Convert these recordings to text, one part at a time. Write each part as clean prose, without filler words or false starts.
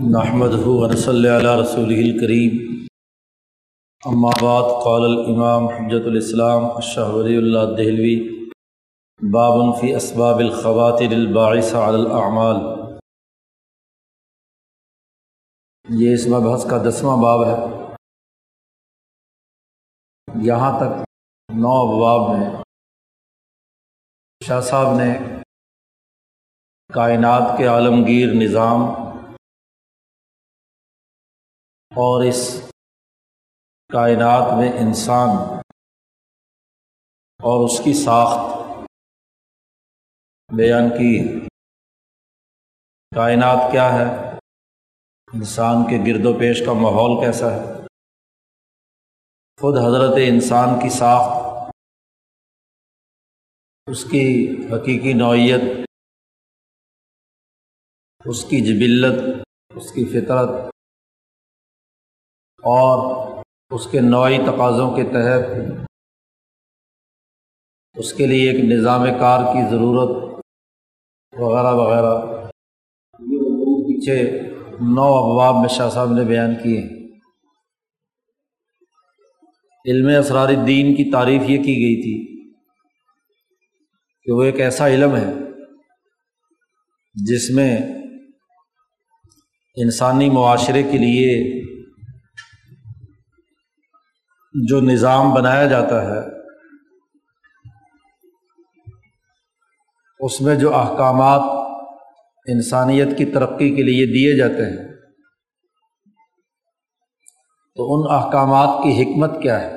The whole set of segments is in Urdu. نحمده ونصلي على رسوله الكريم اما بعد قال الامام حجۃ الاسلام شاہ ولی اللہ دہلوی باب فی اسباب الخواتر الباعثة على الاعمال۔ یہ اس مبحث کا 10واں باب ہے۔ یہاں تک 9 ابواب میں شاہ صاحب نے کائنات کے عالمگیر نظام اور اس کائنات میں انسان اور اس کی ساخت بیان کی۔ کائنات کیا ہے، انسان کے گرد و پیش کا ماحول کیسا ہے، خود حضرت انسان کی ساخت، اس کی حقیقی نوعیت، اس کی جبلت، اس کی فطرت اور اس کے نوعی تقاضوں کے تحت اس کے لیے ایک نظام کار کی ضرورت وغیرہ وغیرہ، پیچھے 9 ابواب میں شاہ صاحب نے بیان کیے۔ علم اسرار الدین کی تعریف یہ کی گئی تھی کہ وہ ایک ایسا علم ہے جس میں انسانی معاشرے کے لیے جو نظام بنایا جاتا ہے، اس میں جو احکامات انسانیت کی ترقی کے لیے دیے جاتے ہیں، تو ان احکامات کی حکمت کیا ہے۔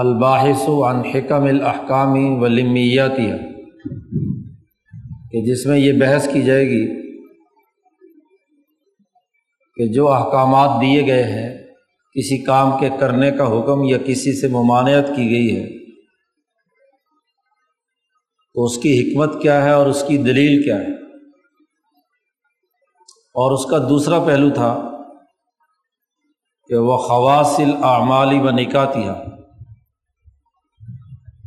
الباحث عن حکم الاحکام واللیمیاتیہ، کہ جس میں یہ بحث کی جائے گی کہ جو احکامات دیے گئے ہیں، کسی کام کے کرنے کا حکم یا کسی سے ممانعت کی گئی ہے تو اس کی حکمت کیا ہے اور اس کی دلیل کیا ہے۔ اور اس کا دوسرا پہلو تھا کہ وہ خواص الاعمال ونکاتیہ،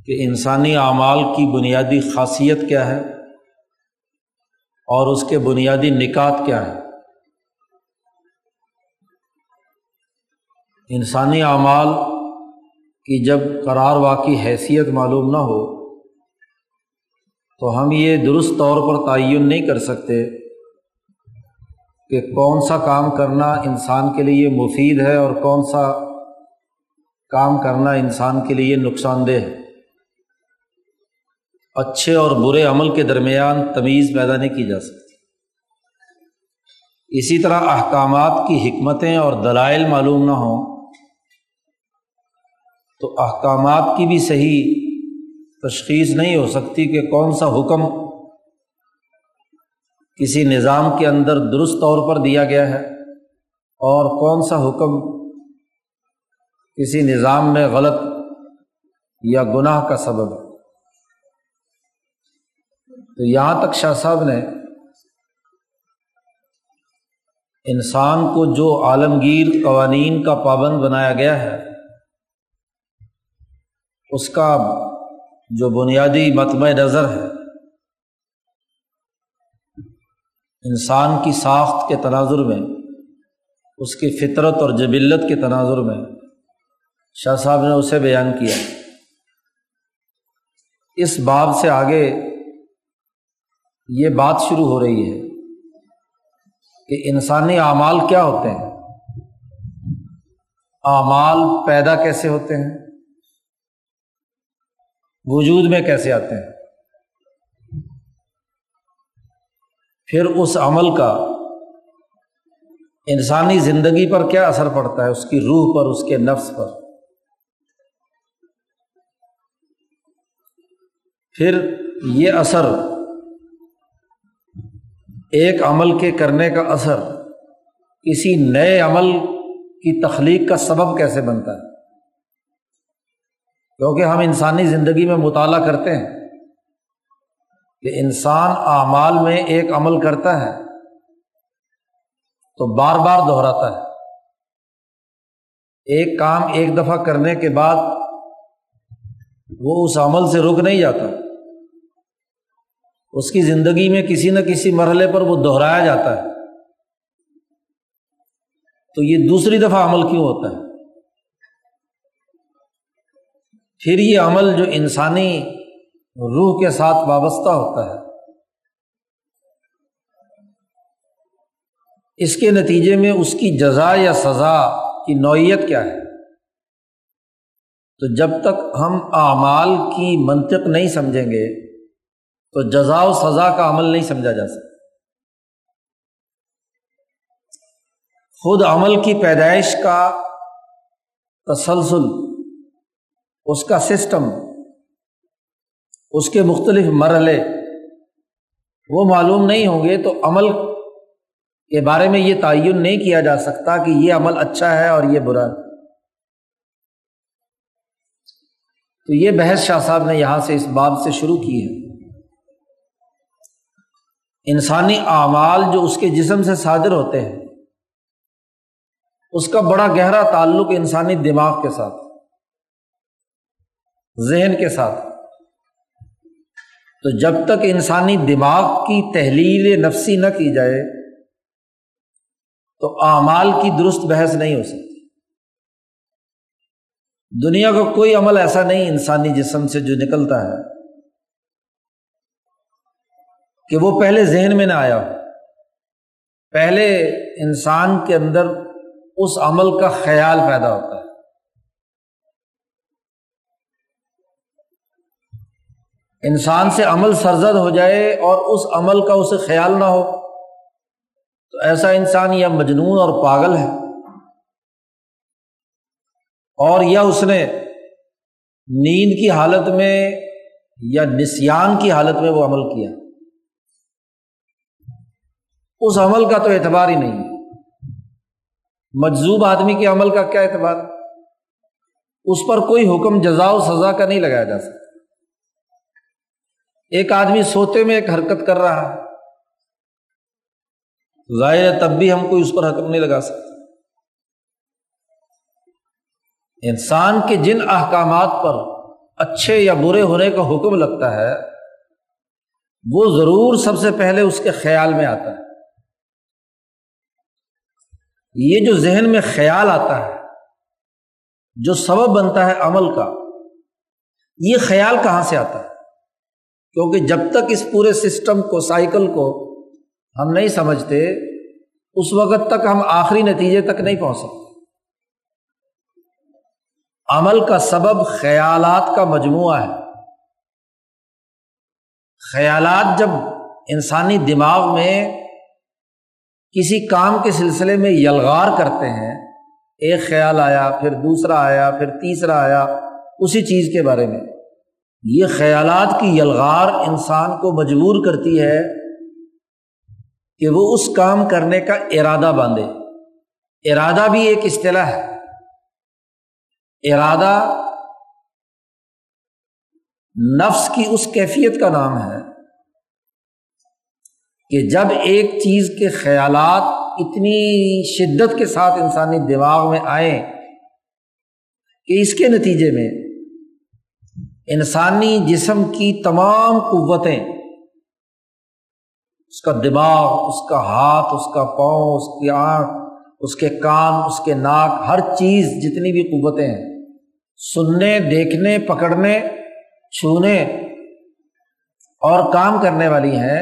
کہ انسانی اعمال کی بنیادی خاصیت کیا ہے اور اس کے بنیادی نکات کیا ہے۔ انسانی اعمال کی جب قرار واقعی حیثیت معلوم نہ ہو تو ہم یہ درست طور پر تعین نہیں کر سکتے کہ کون سا کام کرنا انسان کے لیے مفید ہے اور کون سا کام کرنا انسان کے لیے نقصان دہ ہے۔ اچھے اور برے عمل کے درمیان تمیز پیدا نہیں کی جا سکتی۔ اسی طرح احکامات کی حکمتیں اور دلائل معلوم نہ ہوں تو احکامات کی بھی صحیح تشخیص نہیں ہو سکتی کہ کون سا حکم کسی نظام کے اندر درست طور پر دیا گیا ہے اور کون سا حکم کسی نظام میں غلط یا گناہ کا سبب ہے۔ تو یہاں تک شاہ صاحب نے انسان کو جو عالمگیر قوانین کا پابند بنایا گیا ہے، اس کا جو بنیادی مطمع نظر ہے، انسان کی ساخت کے تناظر میں، اس کی فطرت اور جبلت کے تناظر میں شاہ صاحب نے اسے بیان کیا۔ اس باب سے آگے یہ بات شروع ہو رہی ہے کہ انسانی اعمال کیا ہوتے ہیں، اعمال پیدا کیسے ہوتے ہیں، وجود میں کیسے آتے ہیں، پھر اس عمل کا انسانی زندگی پر کیا اثر پڑتا ہے، اس کی روح پر، اس کے نفس پر۔ پھر یہ اثر، ایک عمل کے کرنے کا اثر کسی نئے عمل کی تخلیق کا سبب کیسے بنتا ہے، کیونکہ ہم انسانی زندگی میں مطالعہ کرتے ہیں کہ انسان اعمال میں ایک عمل کرتا ہے تو بار بار دہراتا ہے۔ ایک کام ایک دفعہ کرنے کے بعد وہ اس عمل سے رک نہیں جاتا، اس کی زندگی میں کسی نہ کسی مرحلے پر وہ دہرایا جاتا ہے، تو یہ دوسری دفعہ عمل کیوں ہوتا ہے؟ پھر یہ عمل جو انسانی روح کے ساتھ وابستہ ہوتا ہے، اس کے نتیجے میں اس کی جزا یا سزا کی نوعیت کیا ہے؟ تو جب تک ہم اعمال کی منطق نہیں سمجھیں گے تو جزا و سزا کا عمل نہیں سمجھا جا سکتا۔ خود عمل کی پیدائش کا تسلسل، اس کا سسٹم، اس کے مختلف مرحلے وہ معلوم نہیں ہوں گے تو عمل کے بارے میں یہ تعین نہیں کیا جا سکتا کہ یہ عمل اچھا ہے اور یہ برا ہے۔ تو یہ بحث شاہ صاحب نے یہاں سے اس باب سے شروع کی ہے۔ انسانی اعمال جو اس کے جسم سے صادر ہوتے ہیں، اس کا بڑا گہرا تعلق انسانی دماغ کے ساتھ، ذہن کے ساتھ۔ تو جب تک انسانی دماغ کی تحلیل نفسی نہ کی جائے تو اعمال کی درست بحث نہیں ہو سکتی۔ دنیا کا کوئی عمل ایسا نہیں انسانی جسم سے جو نکلتا ہے کہ وہ پہلے ذہن میں نہ آیا ہو، پہلے انسان کے اندر اس عمل کا خیال پیدا ہوتا ہے۔ انسان سے عمل سرزد ہو جائے اور اس عمل کا اسے خیال نہ ہو تو ایسا انسان یا مجنون اور پاگل ہے، اور یا اس نے نیند کی حالت میں یا نسیان کی حالت میں وہ عمل کیا، اس عمل کا تو اعتبار ہی نہیں ہے۔ مجذوب آدمی کے عمل کا کیا اعتبار؟ اس پر کوئی حکم جزا و سزا کا نہیں لگایا جا سکتا۔ ایک آدمی سوتے میں ایک حرکت کر رہا ہے، ظاہر ہے تب بھی ہم کوئی اس پر حکم نہیں لگا سکتے۔ انسان کے جن احکامات پر اچھے یا برے ہونے کا حکم لگتا ہے وہ ضرور سب سے پہلے اس کے خیال میں آتا ہے۔ یہ جو ذہن میں خیال آتا ہے، جو سبب بنتا ہے عمل کا، یہ خیال کہاں سے آتا ہے؟ کیونکہ جب تک اس پورے سسٹم کو، سائیکل کو ہم نہیں سمجھتے اس وقت تک ہم آخری نتیجے تک نہیں پہنچ سکتے۔ عمل کا سبب خیالات کا مجموعہ ہے۔ خیالات جب انسانی دماغ میں کسی کام کے سلسلے میں یلغار کرتے ہیں، ایک خیال آیا، پھر دوسرا آیا، پھر تیسرا آیا اسی چیز کے بارے میں، یہ خیالات کی یلغار انسان کو مجبور کرتی ہے کہ وہ اس کام کرنے کا ارادہ باندھے۔ ارادہ بھی ایک اصطلاح ہے۔ ارادہ نفس کی اس کیفیت کا نام ہے کہ جب ایک چیز کے خیالات اتنی شدت کے ساتھ انسانی دماغ میں آئیں کہ اس کے نتیجے میں انسانی جسم کی تمام قوتیں، اس کا دماغ، اس کا ہاتھ، اس کا پاؤں، اس کی آنکھ، اس کے کان، اس کے ناک، ہر چیز جتنی بھی قوتیں ہیں، سننے، دیکھنے، پکڑنے، چھونے اور کام کرنے والی ہیں،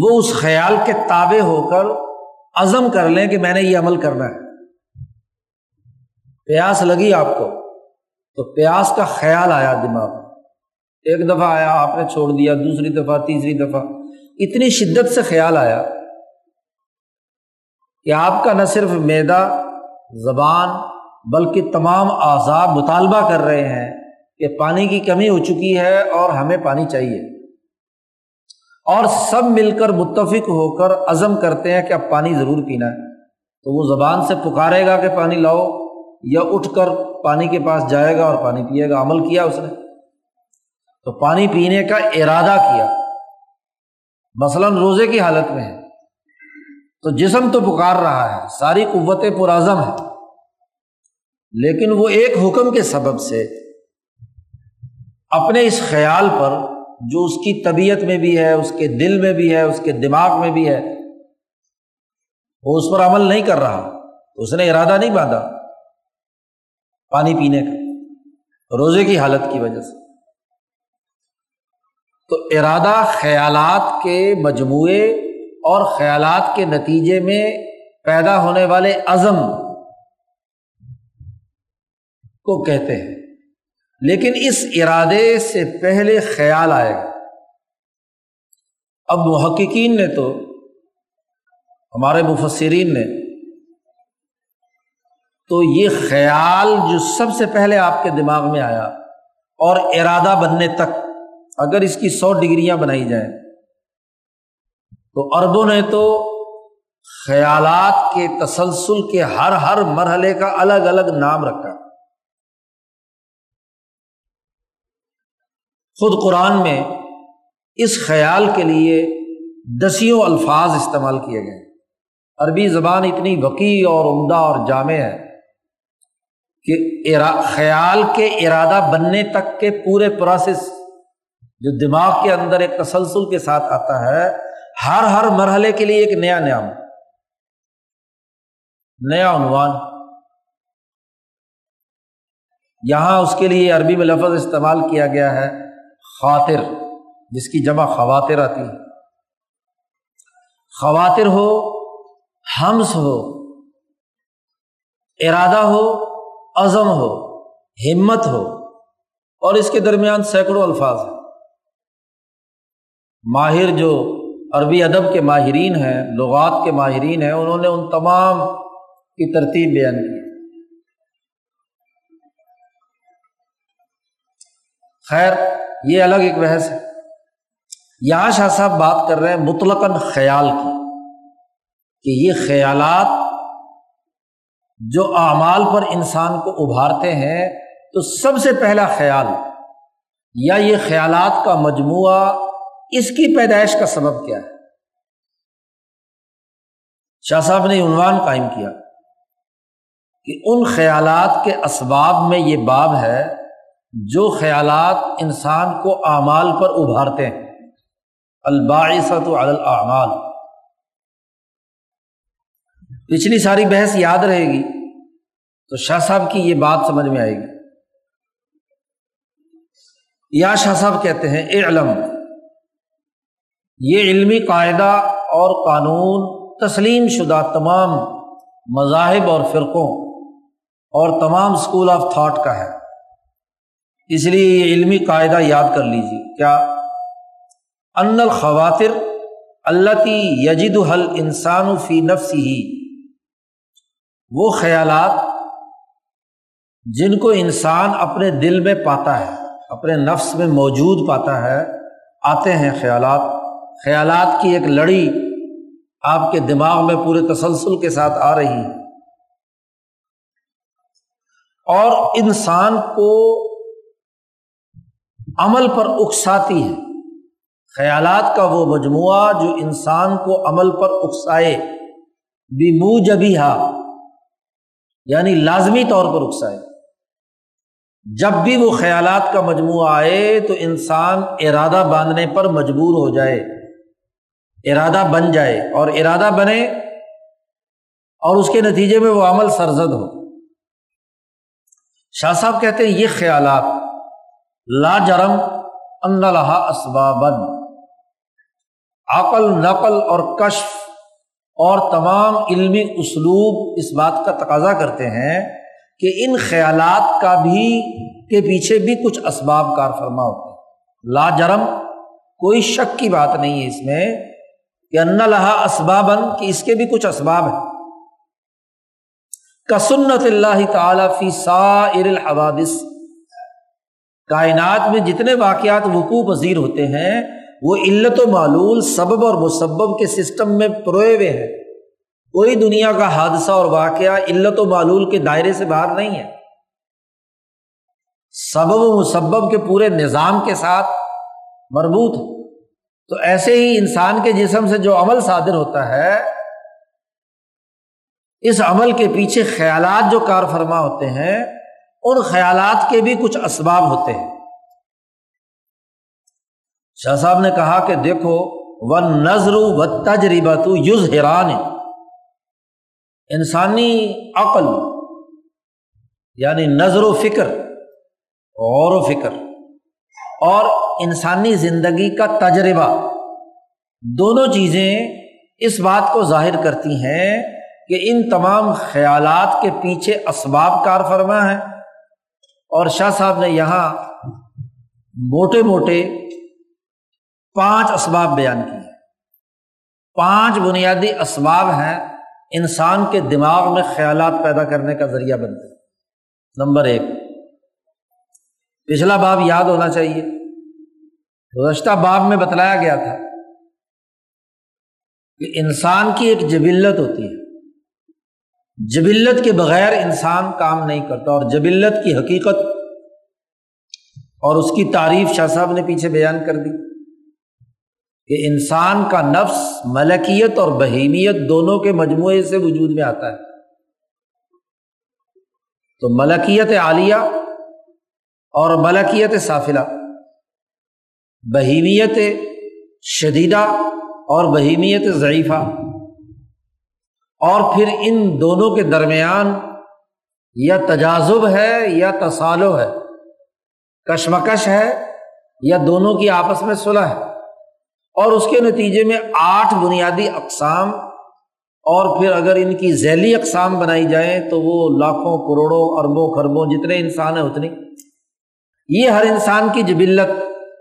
وہ اس خیال کے تابع ہو کر عزم کر لیں کہ میں نے یہ عمل کرنا ہے۔ پیاس لگی آپ کو تو پیاس کا خیال آیا دماغ میں، ایک دفعہ آیا آپ نے چھوڑ دیا، دوسری دفعہ، تیسری دفعہ، اتنی شدت سے خیال آیا کہ آپ کا نہ صرف معدہ، زبان بلکہ تمام اعضاء مطالبہ کر رہے ہیں کہ پانی کی کمی ہو چکی ہے اور ہمیں پانی چاہیے، اور سب مل کر متفق ہو کر عزم کرتے ہیں کہ اب پانی ضرور پینا ہے۔ تو وہ زبان سے پکارے گا کہ پانی لاؤ، یا اٹھ کر پانی کے پاس جائے گا اور پانی پیے گا۔ عمل کیا اس نے، تو پانی پینے کا ارادہ کیا۔ مثلاً روزے کی حالت میں ہے تو جسم تو پکار رہا ہے، ساری قوتیں پرعزم ہیں، لیکن وہ ایک حکم کے سبب سے اپنے اس خیال پر جو اس کی طبیعت میں بھی ہے، اس کے دل میں بھی ہے، اس کے دماغ میں بھی ہے، وہ اس پر عمل نہیں کر رہا، تو اس نے ارادہ نہیں باندھا پانی پینے کا روزے کی حالت کی وجہ سے۔ تو ارادہ خیالات کے مجموعے اور خیالات کے نتیجے میں پیدا ہونے والے عزم کو کہتے ہیں، لیکن اس ارادے سے پہلے خیال آئے گا۔ اب محققین نے تو، ہمارے مفسرین نے تو یہ خیال جو سب سے پہلے آپ کے دماغ میں آیا اور ارادہ بننے تک، اگر اس کی 100 ڈگریاں بنائی جائیں تو عربوں نے تو خیالات کے تسلسل کے ہر مرحلے کا الگ الگ نام رکھا۔ خود قرآن میں اس خیال کے لیے 10 الفاظ استعمال کیے گئے۔ عربی زبان اتنی وسیع اور عمدہ اور جامع ہے کہ خیال کے ارادہ بننے تک کے پورے پروسیس جو دماغ کے اندر ایک تسلسل کے ساتھ آتا ہے، ہر مرحلے کے لیے ایک نیا نام، نیا عنوان۔ یہاں اس کے لیے عربی میں لفظ استعمال کیا گیا ہے خاطر، جس کی جمع خواطر آتی ہے۔ خواطر ہو، ہمس ہو، ارادہ ہو، عزم ہو، ہمت ہو، اور اس کے درمیان سینکڑوں الفاظ ہیں۔ ماہر، جو عربی ادب کے ماہرین ہیں، لغات کے ماہرین ہیں، انہوں نے ان تمام کی ترتیب بیان کی۔ خیر، یہ الگ ایک بحث ہے۔ یہاں شاہ صاحب بات کر رہے ہیں مطلقاً خیال کی، کہ یہ خیالات جو اعمال پر انسان کو ابھارتے ہیں، تو سب سے پہلا خیال یا یہ خیالات کا مجموعہ، اس کی پیدائش کا سبب کیا ہے؟ شاہ صاحب نے عنوان قائم کیا کہ ان خیالات کے اسباب میں یہ باب ہے جو خیالات انسان کو اعمال پر ابھارتے ہیں، الباعثۃ علی الاعمال۔ پچھلی ساری بحث یاد رہے گی تو شاہ صاحب کی یہ بات سمجھ میں آئے گی۔ یا شاہ صاحب کہتے ہیں اعلم، یہ علمی قاعدہ اور قانون تسلیم شدہ تمام مذاہب اور فرقوں اور تمام اسکول آف تھاٹ کا ہے، اس لیے یہ علمی قاعدہ یاد کر لیجیے۔ کیا؟ ان الخواطر اللاتی یجدها الانسان فی نفسه، وہ خیالات جن کو انسان اپنے دل میں پاتا ہے، اپنے نفس میں موجود پاتا ہے، آتے ہیں خیالات۔ خیالات کی ایک لڑی آپ کے دماغ میں پورے تسلسل کے ساتھ آ رہی ہے، اور انسان کو عمل پر اکساتی ہے۔ خیالات کا وہ مجموعہ جو انسان کو عمل پر اکسائے، بموجبہا، یعنی لازمی طور پر اکسائے۔ جب بھی وہ خیالات کا مجموعہ آئے تو انسان ارادہ باندھنے پر مجبور ہو جائے، ارادہ بن جائے، اور ارادہ بنے اور اس کے نتیجے میں وہ عمل سرزد ہو۔ شاہ صاحب کہتے ہیں یہ خیالات لا جرم ان لہا اسبابن، عقل، نقل اور کشف اور تمام علمی اسلوب اس بات کا تقاضا کرتے ہیں کہ ان خیالات کا بھی کے پیچھے بھی کچھ اسباب کار فرما ہوتے ہیں۔ لا جرم، کوئی شک کی بات نہیں ہے اس میں کہ ان لہا اسبابن، کہ اس کے بھی کچھ اسباب ہیں۔ کسنت اللہ تعالیٰ فی سائر الحوادث، کائنات میں جتنے واقعات وقوع پذیر ہوتے ہیں وہ علت و معلول، سبب اور مسبب کے سسٹم میں پروئے ہوئے ہیں۔ کوئی دنیا کا حادثہ اور واقعہ علت و معلول کے دائرے سے باہر نہیں ہے، سبب و مسبب کے پورے نظام کے ساتھ مربوط ہے۔ تو ایسے ہی انسان کے جسم سے جو عمل صادر ہوتا ہے، اس عمل کے پیچھے خیالات جو کار فرما ہوتے ہیں، ان خیالات کے بھی کچھ اسباب ہوتے ہیں۔ شاہ صاحب نے کہا کہ دیکھو وَالنَّظْرُ وَالتَّجْرِبَةُ يُظْهِرَانِ، انسانی عقل یعنی نظر و فکر، غور و فکر اور انسانی زندگی کا تجربہ، دونوں چیزیں اس بات کو ظاہر کرتی ہیں کہ ان تمام خیالات کے پیچھے اسباب کار فرما ہیں۔ اور شاہ صاحب نے یہاں موٹے موٹے 5 اسباب بیان کیے، 5 بنیادی اسباب ہیں انسان کے دماغ میں خیالات پیدا کرنے کا ذریعہ بنتے ہیں۔ نمبر 1، پچھلا باب یاد ہونا چاہیے، گزشتہ باب میں بتلایا گیا تھا کہ انسان کی ایک جبلت ہوتی ہے، جبلت کے بغیر انسان کام نہیں کرتا، اور جبلت کی حقیقت اور اس کی تعریف شاہ صاحب نے پیچھے بیان کر دی کہ انسان کا نفس ملکیت اور بہیمیت دونوں کے مجموعے سے وجود میں آتا ہے۔ تو ملکیت عالیہ اور ملکیت سافلہ، بہیمیت شدیدہ اور بہیمیت ضعیفہ، اور پھر ان دونوں کے درمیان یا تجاذب ہے یا تصالح ہے، کشمکش ہے یا دونوں کی آپس میں صلح ہے، اور اس کے نتیجے میں 8 بنیادی اقسام، اور پھر اگر ان کی ذیلی اقسام بنائی جائیں تو وہ لاکھوں کروڑوں اربوں خربوں جتنے انسان ہیں اتنے۔ یہ ہر انسان کی جبلت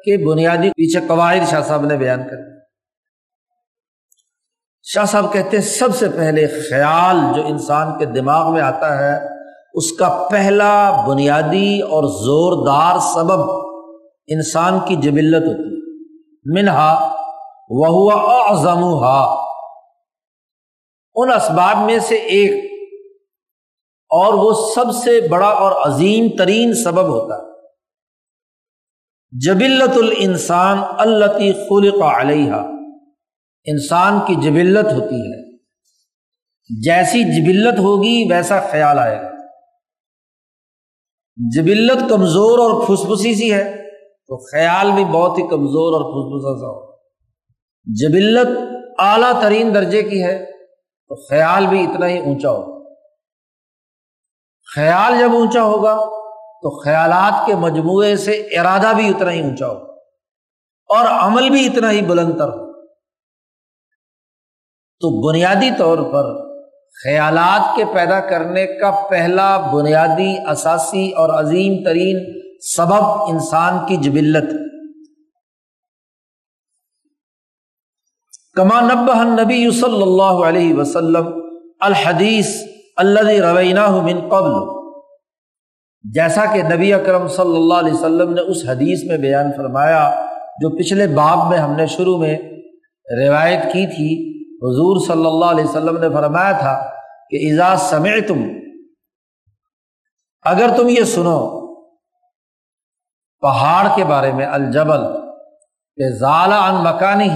کے بنیادی پیچھے قواعد شاہ صاحب نے بیان کر۔ شاہ صاحب کہتے ہیں سب سے پہلے خیال جو انسان کے دماغ میں آتا ہے اس کا پہلا بنیادی اور زوردار سبب انسان کی جبلت ہوتی ہے۔ منہا وہو اعظمھا، ان اسباب میں سے ایک اور وہ سب سے بڑا اور عظیم ترین سبب ہوتا ہے جبلت الانسان التی خلق علیہا، انسان کی جبلت ہوتی ہے، جیسی جبلت ہوگی ویسا خیال آئے گا۔ جبلت کمزور اور پھسپھسی سی ہے تو خیال بھی بہت ہی کمزور اور پھسپھسا سا ہو۔ جبلت اعلیٰ ترین درجے کی ہے تو خیال بھی اتنا ہی اونچا ہو۔ خیال جب اونچا ہوگا تو خیالات کے مجموعے سے ارادہ بھی اتنا ہی اونچا ہو اور عمل بھی اتنا ہی بلند تر ہو۔ تو بنیادی طور پر خیالات کے پیدا کرنے کا پہلا بنیادی اساسی اور عظیم ترین سبب انسان کی جبلت۔ کما نبہ النبی صلی اللہ علیہ وسلم الحدیث الذی رویناہ من قبل، جیسا کہ نبی اکرم صلی اللہ علیہ وسلم نے اس حدیث میں بیان فرمایا جو پچھلے باب میں ہم نے شروع میں روایت کی تھی، حضور صلی اللہ علیہ وسلم نے فرمایا تھا کہ اذا سمعتم، اگر تم یہ سنو پہاڑ کے بارے میں، الجبل، کہ زال عن مکانہ،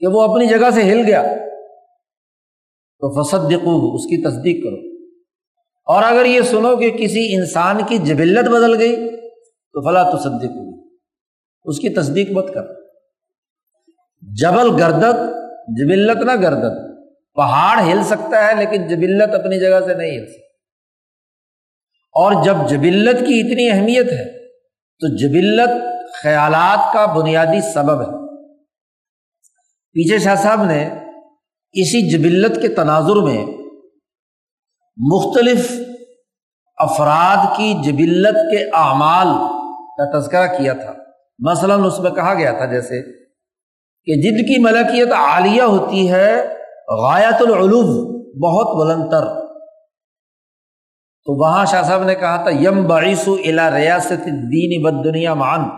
کہ وہ اپنی جگہ سے ہل گیا، تو فصدقوہ، اس کی تصدیق کرو، اور اگر یہ سنو کہ کسی انسان کی جبلت بدل گئی تو فلا تصدقوہ، اس کی تصدیق مت کرو۔ جبل گردد، جبلت نہ گردد۔ پہاڑ ہل سکتا ہے لیکن جبلت اپنی جگہ سے نہیں ہل سکتی، اور جب جبلت کی اتنی اہمیت ہے تو جبلت خیالات کا بنیادی سبب ہے۔ پیچھے شاہ صاحب نے اسی جبلت کے تناظر میں مختلف افراد کی جبلت کے اعمال کا تذکرہ کیا تھا۔ مثلاً اس میں کہا گیا تھا جیسے کہ جن کی ملکیت عالیہ ہوتی ہے، غایت العلو، بہت بلند تر، تو وہاں شاہ صاحب نے کہا تھا یم باعث الی ریاست الدین والدنیا معاً،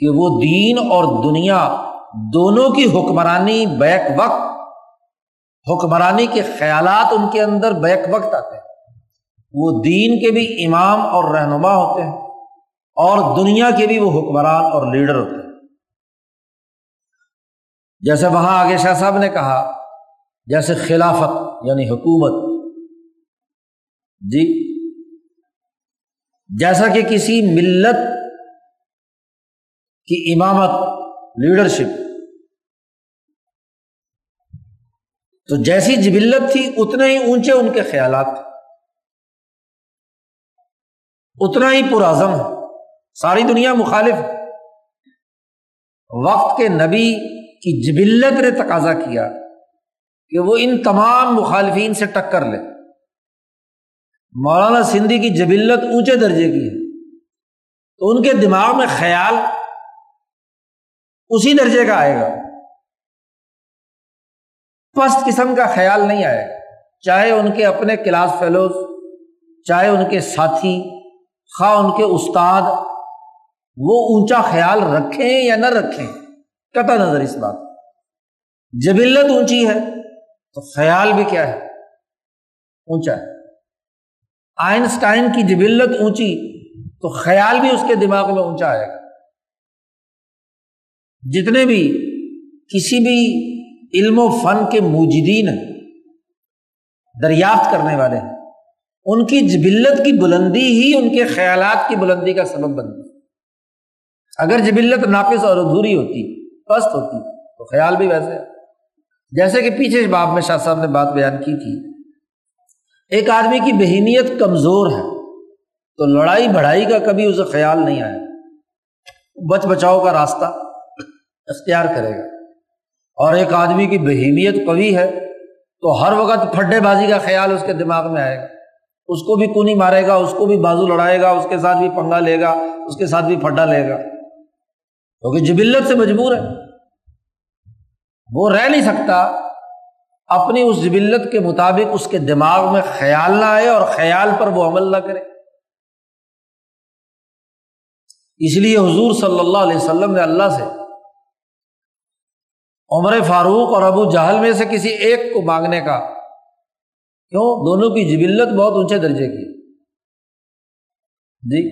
کہ وہ دین اور دنیا دونوں کی حکمرانی بیک وقت، حکمرانی کے خیالات ان کے اندر بیک وقت آتے ہیں، وہ دین کے بھی امام اور رہنما ہوتے ہیں اور دنیا کے بھی وہ حکمران اور لیڈر ہوتے ہیں۔ جیسے وہاں آگے شاہ صاحب نے کہا جیسے خلافت یعنی حکومت، جی، جیسا کہ کسی ملت کی امامت، لیڈرشپ، تو جیسی جبلت تھی اتنے ہی اونچے ان کے خیالات تھے، اتنا ہی پرعزم ہے، ساری دنیا مخالف ہے۔ وقت کے نبی کی جبلت نے تقاضا کیا کہ وہ ان تمام مخالفین سے ٹکر لے۔ مولانا سندھی کی جبلت اونچے درجے کی ہے تو ان کے دماغ میں خیال اسی درجے کا آئے گا، پست قسم کا خیال نہیں آئے گا، چاہے ان کے اپنے کلاس فیلوز، چاہے ان کے ساتھی، خواہ ان کے استاد، وہ اونچا خیال رکھیں یا نہ رکھیں، قطع نظر اس بات، جبلت اونچی ہے تو خیال بھی کیا ہے، اونچا ہے۔ آئنسٹائن کی جبلت اونچی تو خیال بھی اس کے دماغ میں اونچا آئے گا۔ جتنے بھی کسی بھی علم و فن کے موجدین ہیں، دریافت کرنے والے ہیں، ان کی جبلت کی بلندی ہی ان کے خیالات کی بلندی کا سبب بنتی۔ اگر جبلت ناقص اور ادھوری ہوتی، پست ہوتی، تو خیال بھی ویسے ہے۔ جیسے کہ پیچھے باب میں شاہ صاحب نے بات بیان کی تھی، ایک آدمی کی ذہنیت کمزور ہے تو لڑائی بڑھائی کا کبھی اسے خیال نہیں آیا، بچ بچاؤ کا راستہ اختیار کرے گا، اور ایک آدمی کی ذہنیت قوی ہے تو ہر وقت پھڈے بازی کا خیال اس کے دماغ میں آئے گا، اس کو بھی کونی مارے گا، اس کو بھی بازو لڑائے گا، اس کے ساتھ بھی پنگا لے گا، اس کے ساتھ بھی پھڈا لے گا، کیونکہ جبلت سے مجبور ہے، وہ رہ نہیں سکتا۔ اپنی اس جبلت کے مطابق اس کے دماغ میں خیال نہ آئے اور خیال پر وہ عمل نہ کرے۔ اس لیے حضور صلی اللہ علیہ وسلم نے اللہ سے عمر فاروق اور ابو جہل میں سے کسی ایک کو مانگنے کا، کیوں؟ دونوں کی جبلت بہت اونچے درجے کی، جی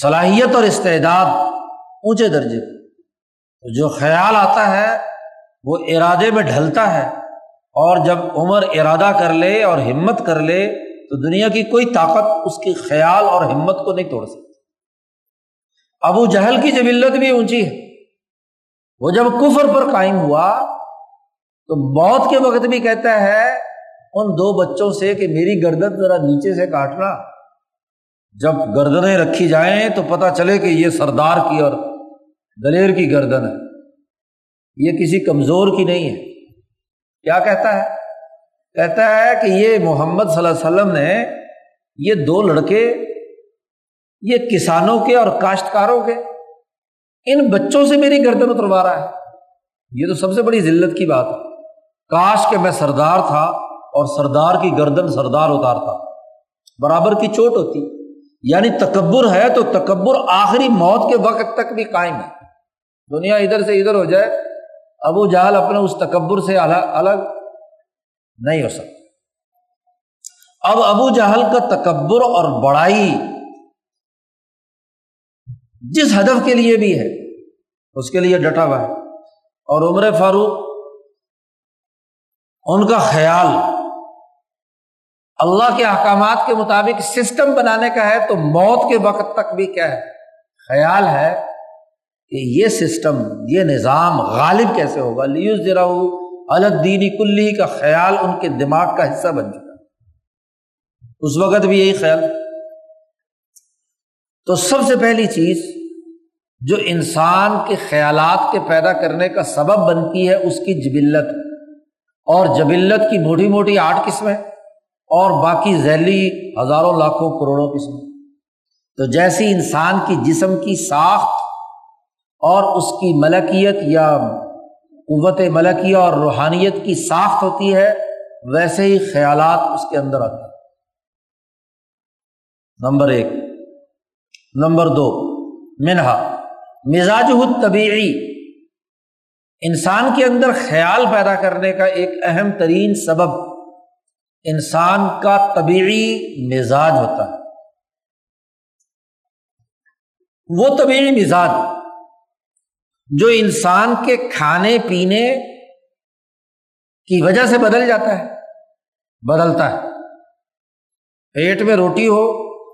صلاحیت اور استعداد اونچے درجے کی، جو خیال آتا ہے وہ ارادے میں ڈھلتا ہے، اور جب عمر ارادہ کر لے اور ہمت کر لے تو دنیا کی کوئی طاقت اس کی خیال اور ہمت کو نہیں توڑ سکتی۔ ابو جہل کی جبلت بھی اونچی ہے، وہ جب کفر پر قائم ہوا تو موت کے وقت بھی کہتا ہے ان دو بچوں سے کہ میری گردن ذرا نیچے سے کاٹنا، جب گردنیں رکھی جائیں تو پتہ چلے کہ یہ سردار کی اور دلیر کی گردن ہے، یہ کسی کمزور کی نہیں ہے۔ کیا کہتا ہے؟ کہتا ہے کہ یہ محمد صلی اللہ علیہ وسلم نے، یہ دو لڑکے، یہ کسانوں کے اور کاشتکاروں کے، ان بچوں سے میری گردن اتروا رہا ہے، یہ تو سب سے بڑی ذلت کی بات ہے، کاش کہ میں سردار تھا اور سردار کی گردن سردار اتارتا، برابر کی چوٹ ہوتی۔ یعنی تکبر ہے تو تکبر آخری موت کے وقت تک بھی قائم ہے، دنیا ادھر سے ادھر ہو جائے، ابو جہل اپنے اس تکبر سے الگ نہیں ہو سکتا۔ اب ابو جہل کا تکبر اور بڑائی جس ہدف کے لیے بھی ہے اس کے لیے ڈٹا ہوا ہے، اور عمر فاروق ان کا خیال اللہ کے احکامات کے مطابق سسٹم بنانے کا ہے تو موت کے وقت تک بھی کیا ہے، خیال ہے کہ یہ سسٹم، یہ نظام غالب کیسے ہوگا، لِیُظْهِرَهُ عَلَى الدِّینِ کُلِّہِ کا خیال ان کے دماغ کا حصہ بن چکا، اس وقت بھی یہی خیال۔ تو سب سے پہلی چیز جو انسان کے خیالات کے پیدا کرنے کا سبب بنتی ہے اس کی جبلت، اور جبلت کی موٹی موٹی 8 قسمیں، اور باقی ذیلی ہزاروں لاکھوں کروڑوں قسم۔ تو جیسی انسان کی جسم کی ساخت اور اس کی ملکیت یا قوت ملکیہ اور روحانیت کی ساخت ہوتی ہے، ویسے ہی خیالات اس کے اندر آتے ہیں۔ نمبر 1، نمبر 2، منہا مزاجہ الطبیعی، انسان کے اندر خیال پیدا کرنے کا ایک اہم ترین سبب انسان کا طبیعی مزاج ہوتا ہے۔ وہ طبیعی مزاج جو انسان کے کھانے پینے کی وجہ سے بدل جاتا ہے، بدلتا ہے۔ پیٹ میں روٹی ہو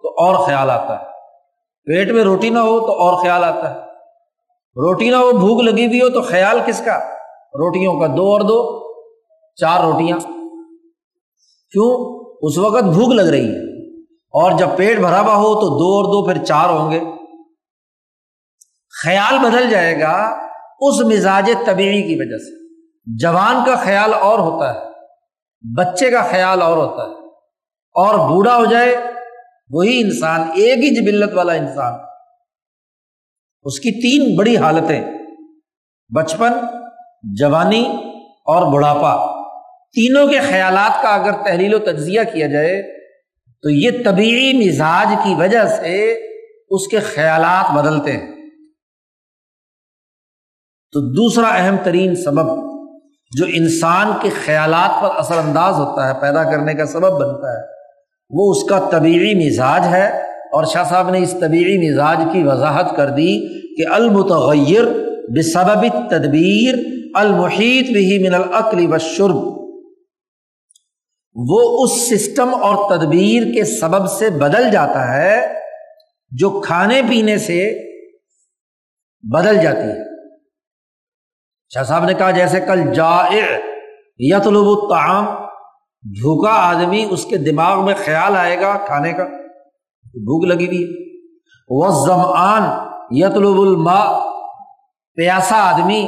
تو اور خیال آتا ہے، پیٹ میں روٹی نہ ہو تو اور خیال آتا ہے، روٹی نہ ہو، بھوک لگی ہوئی ہو تو خیال کس کا؟ روٹیوں کا، 2 اور 2 4 روٹیاں، کیوں؟ اس وقت بھوک لگ رہی ہے، اور جب پیٹ بھرا ہوا ہو تو 2 اور 2 پھر 4 ہوں گے، خیال بدل جائے گا اس مزاج طبیعی کی وجہ سے۔ جوان کا خیال اور ہوتا ہے، بچے کا خیال اور ہوتا ہے، اور بوڑھا ہو جائے وہی انسان، ایک ہی جبلت والا انسان، اس کی 3 بڑی حالتیں، بچپن، جوانی اور بڑھاپا، تینوں کے خیالات کا اگر تحلیل و تجزیہ کیا جائے تو یہ طبیعی مزاج کی وجہ سے اس کے خیالات بدلتے ہیں۔ تو دوسرا اہم ترین سبب جو انسان کے خیالات پر اثر انداز ہوتا ہے، پیدا کرنے کا سبب بنتا ہے، وہ اس کا طبیعی مزاج ہے، اور شاہ صاحب نے اس طبیعی مزاج کی وضاحت کر دی کہ المتغیر بسبب التدبیر المحیط به من الاکل والشرب، وہ اس سسٹم اور تدبیر کے سبب سے بدل جاتا ہے جو کھانے پینے سے بدل جاتی ہے۔ شاہ صاحب نے کہا جیسے کل جائع یطلب الطعام، بھوکا آدمی، اس کے دماغ میں خیال آئے گا کھانے کا، بھوک لگی ہوئی ہے۔ والظمآن یطلب الماء، پیاسا آدمی،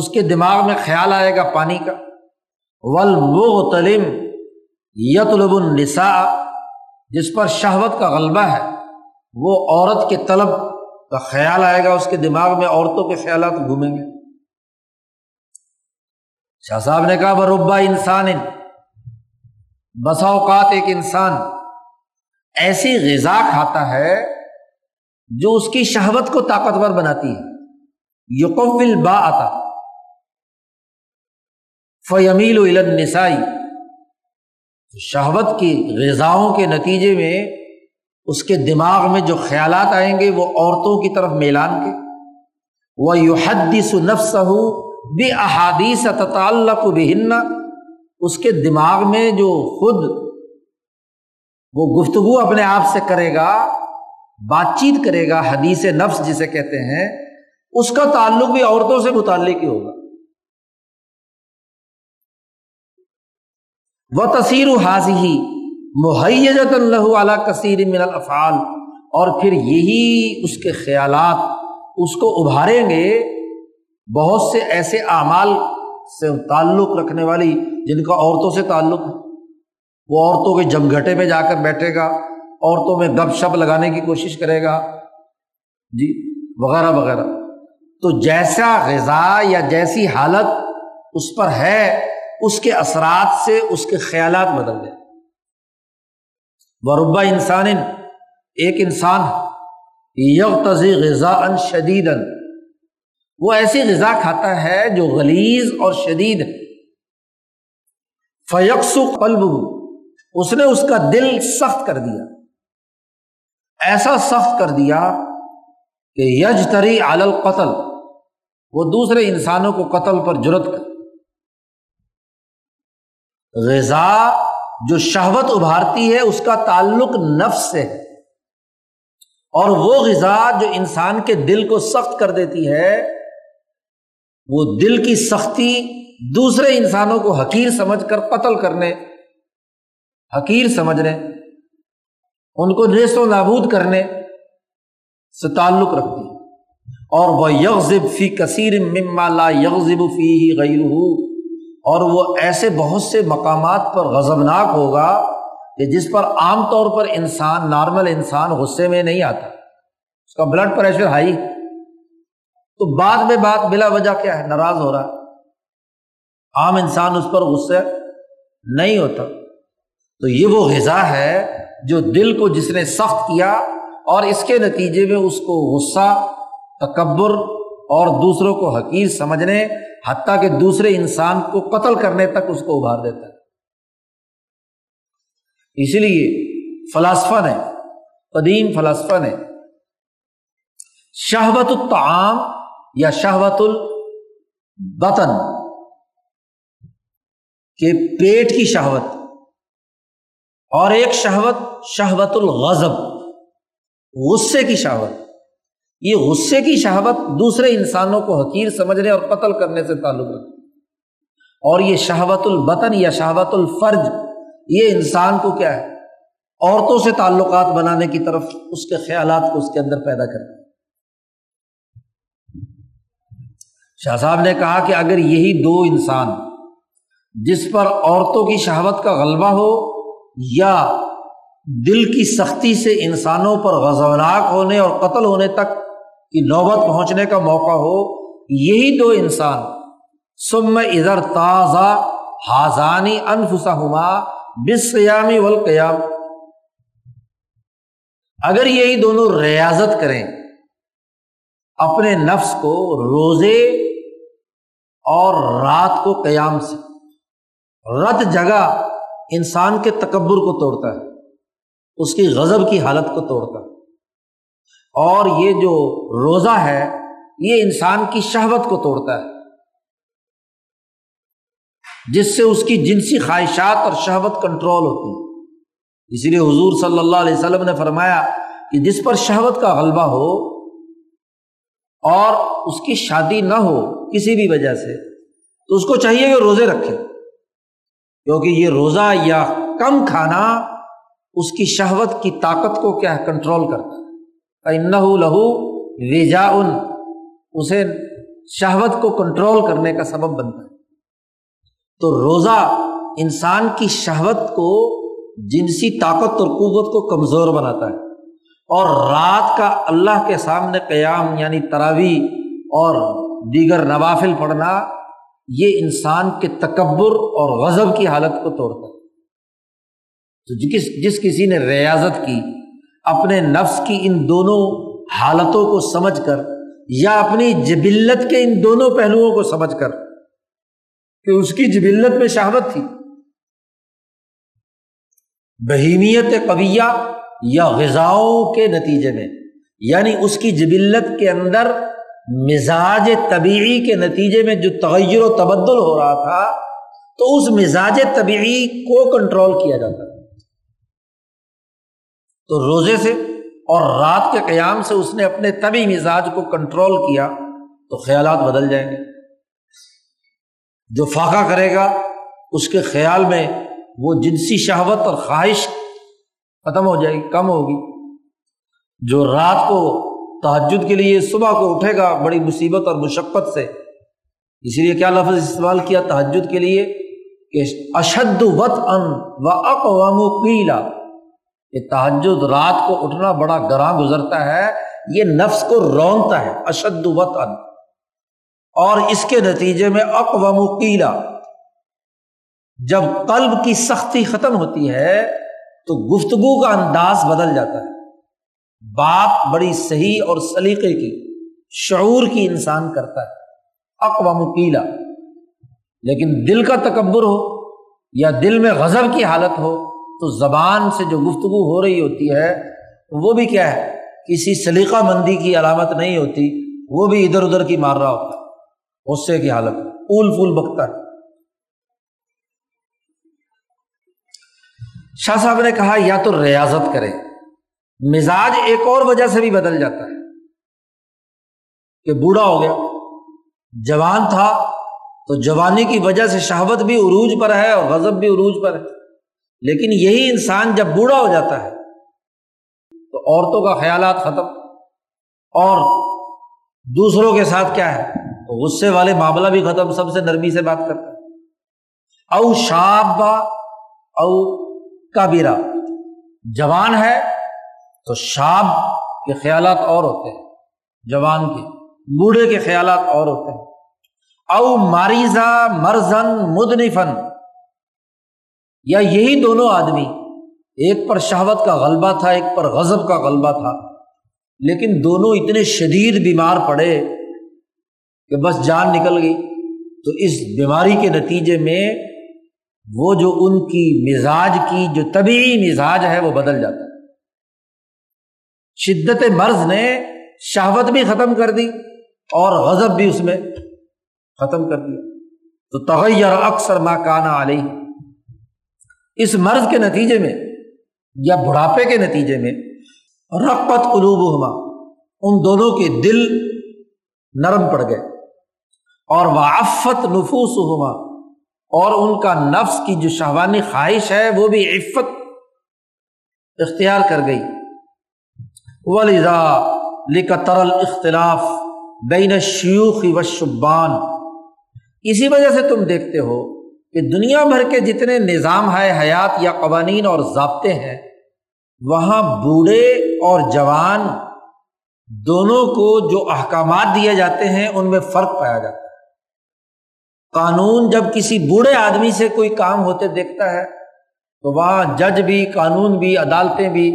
اس کے دماغ میں خیال آئے گا پانی کا۔ والمغتلم یطلب النساء، جس پر شہوت کا غلبہ ہے وہ عورت کے طلب کا خیال آئے گا، اس کے دماغ میں عورتوں کے خیالات گھومیں گے۔ شاہ صاحب نے کہا وربا انسان، بسا اوقات ایک انسان ایسی غذا کھاتا ہے جو اس کی شہوت کو طاقتور بناتی ہے، یقوی الباءۃ فیمیل الی النساء، شہوت کی غذاؤں کے نتیجے میں اس کے دماغ میں جو خیالات آئیں گے وہ عورتوں کی طرف میلان کے۔ ویحدث نفسہ باحادیث تتعلق بہن، اس کے دماغ میں جو خود وہ گفتگو اپنے آپ سے کرے گا، بات چیت کرے گا، حدیث نفس جسے کہتے ہیں، اس کا تعلق بھی عورتوں سے متعلق ہی ہوگا۔ وتصیر هذه مهيجة له على كثير من الافعال، اور پھر یہی اس کے خیالات اس کو ابھاریں گے بہت سے ایسے اعمال سے تعلق رکھنے والی جن کا عورتوں سے تعلق ہے۔ وہ عورتوں کے جمگھٹے میں جا کر بیٹھے گا، عورتوں میں گپ شپ لگانے کی کوشش کرے گا، جی وغیرہ وغیرہ۔ تو جیسا غذا یا جیسی حالت اس پر ہے، اس کے اثرات سے اس کے خیالات بدل گئے۔ وربا انسان، ایک انسان یغتذی غذاء شدیدا، وہ ایسی غذا کھاتا ہے جو غلیظ اور شدید ہے۔ فیقسو قلبہ، اس نے اس کا دل سخت کر دیا، ایسا سخت کر دیا کہ یجتری علی القتل، وہ دوسرے انسانوں کو قتل پر جرأت کر۔ غذا جو شہوت ابھارتی ہے اس کا تعلق نفس سے ہے، اور وہ غذا جو انسان کے دل کو سخت کر دیتی ہے، وہ دل کی سختی دوسرے انسانوں کو حقیر سمجھ کر قتل کرنے، حقیر سمجھنے، ان کو نیست و نابود کرنے سے تعلق رکھتی ہے۔ اور وَيَغْضِبْ فِي كَثِيرٍ مِّمَّا لَا يَغْضِبُ فِيهِ غَيْرُهُ، اور وہ ایسے بہت سے مقامات پر غضبناک ہوگا کہ جس پر عام طور پر انسان، نارمل انسان غصے میں نہیں آتا، اس کا بلڈ پریشر ہائی، تو بعد میں بات بلا وجہ کیا ہے ناراض ہو رہا ہے، عام انسان اس پر غصے نہیں ہوتا۔ تو یہ وہ غذا ہے جو دل کو جس نے سخت کیا، اور اس کے نتیجے میں اس کو غصہ، تکبر اور دوسروں کو حقیر سمجھنے، حتیٰ کہ دوسرے انسان کو قتل کرنے تک اس کو ابھار دیتا ہے۔ اسی لیے فلاسفہ نے، قدیم فلاسفہ نے شہوت الطعام یا شہوت البطن، کہ پیٹ کی شہوت، اور ایک شہوت شہوت الغضب، غصے کی شہوت، یہ غصے کی شہوت دوسرے انسانوں کو حقیر سمجھنے اور قتل کرنے سے تعلق رکھتی ہے، اور یہ شہوت البطن یا شہوت الفرج یہ انسان کو کیا ہے، عورتوں سے تعلقات بنانے کی طرف اس کے خیالات کو اس کے اندر پیدا کرتی ہے۔ شاہ صاحب نے کہا کہ اگر یہی دو انسان جس پر عورتوں کی شہوت کا غلبہ ہو یا دل کی سختی سے انسانوں پر غضبناک ہونے اور قتل ہونے تک کی نوبت پہنچنے کا موقع ہو، یہی دو انسان ثم اذا تازا ہاذان انفسہما بالصیام والقیام، اگر یہی دونوں ریاضت کریں اپنے نفس کو روزے اور رات کو قیام سے۔ رت جگہ انسان کے تکبر کو توڑتا ہے، اس کی غضب کی حالت کو توڑتا ہے، اور یہ جو روزہ ہے یہ انسان کی شہوت کو توڑتا ہے جس سے اس کی جنسی خواہشات اور شہوت کنٹرول ہوتی ہے۔ اسی لیے حضور صلی اللہ علیہ وسلم نے فرمایا کہ جس پر شہوت کا غلبہ ہو اور اس کی شادی نہ ہو کسی بھی وجہ سے، تو اس کو چاہیے کہ روزے رکھے، کیونکہ یہ روزہ یا کم کھانا اس کی شہوت کی طاقت کو کیا ہے، کنٹرول کرتا ہے۔ فَإِنَّهُ لَهُ وِجَاءٌ، اسے شہوت کو کنٹرول کرنے کا سبب بنتا ہے۔ تو روزہ انسان کی شہوت کو، جنسی طاقت اور قوت کو کمزور بناتا ہے، اور رات کا اللہ کے سامنے قیام یعنی تراویح اور دیگر نوافل پڑھنا یہ انسان کے تکبر اور غضب کی حالت کو توڑتا ہے۔ تو جس کسی نے ریاضت کی اپنے نفس کی ان دونوں حالتوں کو سمجھ کر یا اپنی جبلت کے ان دونوں پہلوؤں کو سمجھ کر کہ اس کی جبلت میں شہوت تھی، بہیمیت قویہ یا غذاؤں کے نتیجے میں، یعنی اس کی جبلت کے اندر مزاج طبیعی کے نتیجے میں جو تغیر و تبدل ہو رہا تھا، تو اس مزاج طبیعی کو کنٹرول کیا جاتا ہے۔ تو روزے سے اور رات کے قیام سے اس نے اپنے طبعی مزاج کو کنٹرول کیا تو خیالات بدل جائیں گے، جو فاقہ کرے گا اس کے خیال میں وہ جنسی شہوت اور خواہش ختم ہو جائے گی، کم ہوگی۔ جو رات کو تہجد کے لیے صبح کو اٹھے گا بڑی مصیبت اور مشقت سے، اسی لیے کیا لفظ استعمال کیا تہجد کے لیے کہ اشد وطئا واقوم قیلا، یہ تہجد رات کو اٹھنا بڑا گراں گزرتا ہے، یہ نفس کو رونتا ہے اشد وطئا، اور اس کے نتیجے میں اقوام قیلا، جب قلب کی سختی ختم ہوتی ہے تو گفتگو کا انداز بدل جاتا ہے، بات بڑی صحیح اور سلیقے کی، شعور کی انسان کرتا ہے اقوام قیلا۔ لیکن دل کا تکبر ہو یا دل میں غضب کی حالت ہو تو زبان سے جو گفتگو ہو رہی ہوتی ہے وہ بھی کیا ہے، کسی سلیقہ مندی کی علامت نہیں ہوتی، وہ بھی ادھر ادھر کی مار رہا ہوتا ہے، غصے کی حالت، پھول پھول بکتا ہے۔ شاہ صاحب نے کہا یا تو ریاضت کرے، مزاج ایک اور وجہ سے بھی بدل جاتا ہے کہ بوڑھا ہو گیا، جوان تھا تو جوانی کی وجہ سے شہوت بھی عروج پر ہے اور غضب بھی عروج پر ہے، لیکن یہی انسان جب بوڑھا ہو جاتا ہے تو عورتوں کا خیالات ختم، اور دوسروں کے ساتھ کیا ہے غصے والے معاملہ بھی ختم، سب سے نرمی سے بات کرتا ہے۔ او شابہ او کبیرہ، جوان ہے تو شاب کے خیالات اور ہوتے ہیں جوان کے، بوڑھے کے خیالات اور ہوتے ہیں۔ او ماریزا مرزن مدنفن، یا یہی دونوں آدمی ایک پر شہوت کا غلبہ تھا ایک پر غضب کا غلبہ تھا، لیکن دونوں اتنے شدید بیمار پڑے کہ بس جان نکل گئی، تو اس بیماری کے نتیجے میں وہ جو ان کی مزاج کی جو طبیعی مزاج ہے وہ بدل جاتا ہے۔ شدت مرض نے شہوت بھی ختم کر دی اور غضب بھی اس میں ختم کر دیا، تو تغیر اکثر ما کان علیہ، اس مرض کے نتیجے میں یا بڑھاپے کے نتیجے میں رقت قلوبہما، ان دونوں کے دل نرم پڑ گئے، اور وعفت نفوسہما، اور ان کا نفس کی جو شہوانی خواہش ہے وہ بھی عفت اختیار کر گئی۔ ولذا لکثر الاختلاف بین الشیوخ والشبان، اسی وجہ سے تم دیکھتے ہو کہ دنیا بھر کے جتنے نظام ہے حیات یا قوانین اور ضابطے ہیں، وہاں بوڑھے اور جوان دونوں کو جو احکامات دیے جاتے ہیں ان میں فرق پایا جاتا ہے۔ قانون جب کسی بوڑھے آدمی سے کوئی کام ہوتے دیکھتا ہے تو وہاں جج بھی، قانون بھی، عدالتیں بھی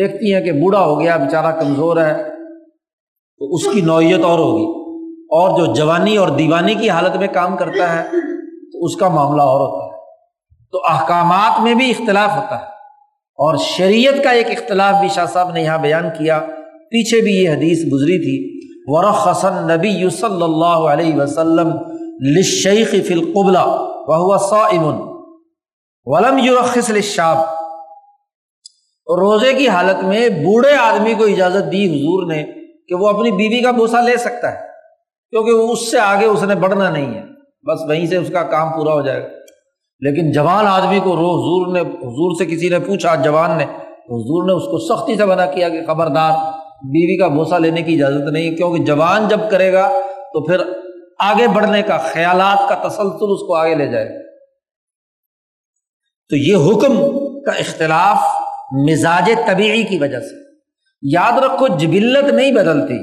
دیکھتی ہیں کہ بوڑھا ہو گیا بیچارہ، کمزور ہے تو اس کی نوعیت اور ہوگی، اور جو جوانی اور دیوانی کی حالت میں کام کرتا ہے تو اس کا معاملہ اور ہوتا ہے۔ تو احکامات میں بھی اختلاف ہوتا ہے، اور شریعت کا ایک اختلاف بھی شاہ صاحب نے یہاں بیان کیا، پیچھے بھی یہ حدیث گزری تھی۔ ورخص النبی صلی اللہ علیہ وسلم للشیخ فی القبلہ وہو صائم ولم یرخص للشاب، روزے کی حالت میں بوڑھے آدمی کو اجازت دی حضور نے کہ وہ اپنی بیوی کا بوسہ لے سکتا ہے، کیونکہ وہ اس سے آگے اس نے بڑھنا نہیں ہے، بس وہیں سے اس کا کام پورا ہو جائے گا۔ لیکن جوان آدمی کو حضور سے کسی نے پوچھا، جوان نے، حضور نے اس کو سختی سے منع کیا کہ خبردار، بیوی کا بوسہ لینے کی اجازت نہیں، کیونکہ جوان جب کرے گا تو پھر آگے بڑھنے کا خیالات کا تسلسل اس کو آگے لے جائے گا۔ تو یہ حکم کا اختلاف مزاج طبیعی کی وجہ سے، یاد رکھو جبلت نہیں بدلتی،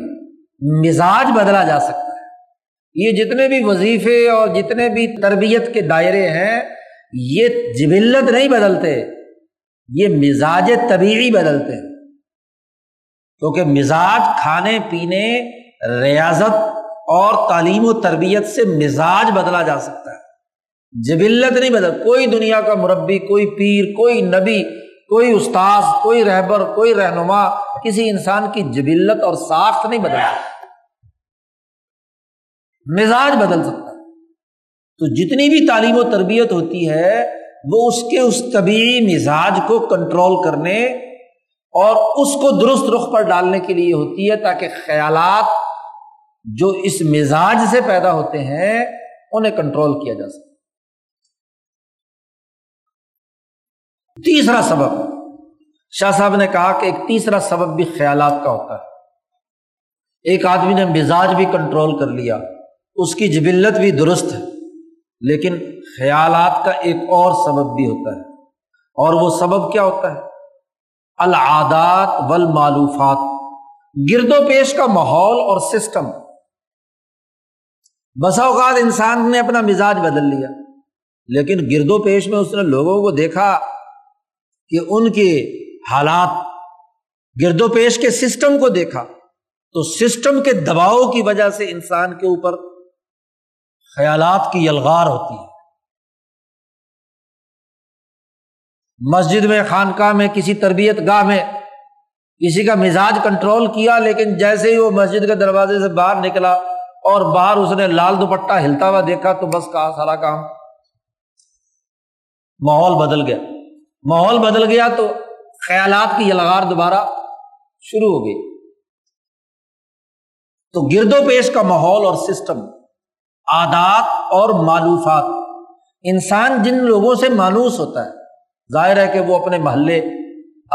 مزاج بدلا جا سکتا ہے۔ یہ جتنے بھی وظیفے اور جتنے بھی تربیت کے دائرے ہیں، یہ جبلت نہیں بدلتے، یہ مزاج طبیعی بدلتے ہیں، کیونکہ مزاج کھانے پینے، ریاضت اور تعلیم و تربیت سے مزاج بدلا جا سکتا ہے، جبلت نہیں بدل۔ کوئی دنیا کا مربی، کوئی پیر، کوئی نبی، کوئی استاذ، کوئی رہبر، کوئی رہنما کسی انسان کی جبلت اور ساخت نہیں بدل سکتا، مزاج بدل سکتا۔ تو جتنی بھی تعلیم و تربیت ہوتی ہے وہ اس کے اس طبیعی مزاج کو کنٹرول کرنے اور اس کو درست رخ پر ڈالنے کے لیے ہوتی ہے، تاکہ خیالات جو اس مزاج سے پیدا ہوتے ہیں انہیں کنٹرول کیا جا سکے۔ تیسرا سبب، شاہ صاحب نے کہا کہ ایک تیسرا سبب بھی خیالات کا ہوتا ہے۔ ایک آدمی نے مزاج بھی کنٹرول کر لیا، اس کی جبلت بھی درست ہے، لیکن خیالات کا ایک اور سبب بھی ہوتا ہے، اور وہ سبب کیا ہوتا ہے؟ العادات والمالوفات، گرد و پیش کا ماحول اور سسٹم۔ بسا اوقات انسان نے اپنا مزاج بدل لیا، لیکن گرد و پیش میں اس نے لوگوں کو دیکھا کہ ان کے حالات، گرد و پیش کے سسٹم کو دیکھا، تو سسٹم کے دباؤ کی وجہ سے انسان کے اوپر خیالات کی یلغار ہوتی ہے۔ مسجد میں، خانقاہ میں، کسی تربیت گاہ میں کسی کا مزاج کنٹرول کیا، لیکن جیسے ہی وہ مسجد کے دروازے سے باہر نکلا اور باہر اس نے لال دوپٹہ ہلتا ہوا دیکھا تو بس کہا سارا کام، ماحول بدل گیا۔ ماحول بدل گیا تو خیالات کی یلغار دوبارہ شروع ہو گئی۔ تو گرد و پیش کا ماحول اور سسٹم، عادات اور مالوفات۔ انسان جن لوگوں سے مانوس ہوتا ہے، ظاہر ہے کہ وہ اپنے محلے،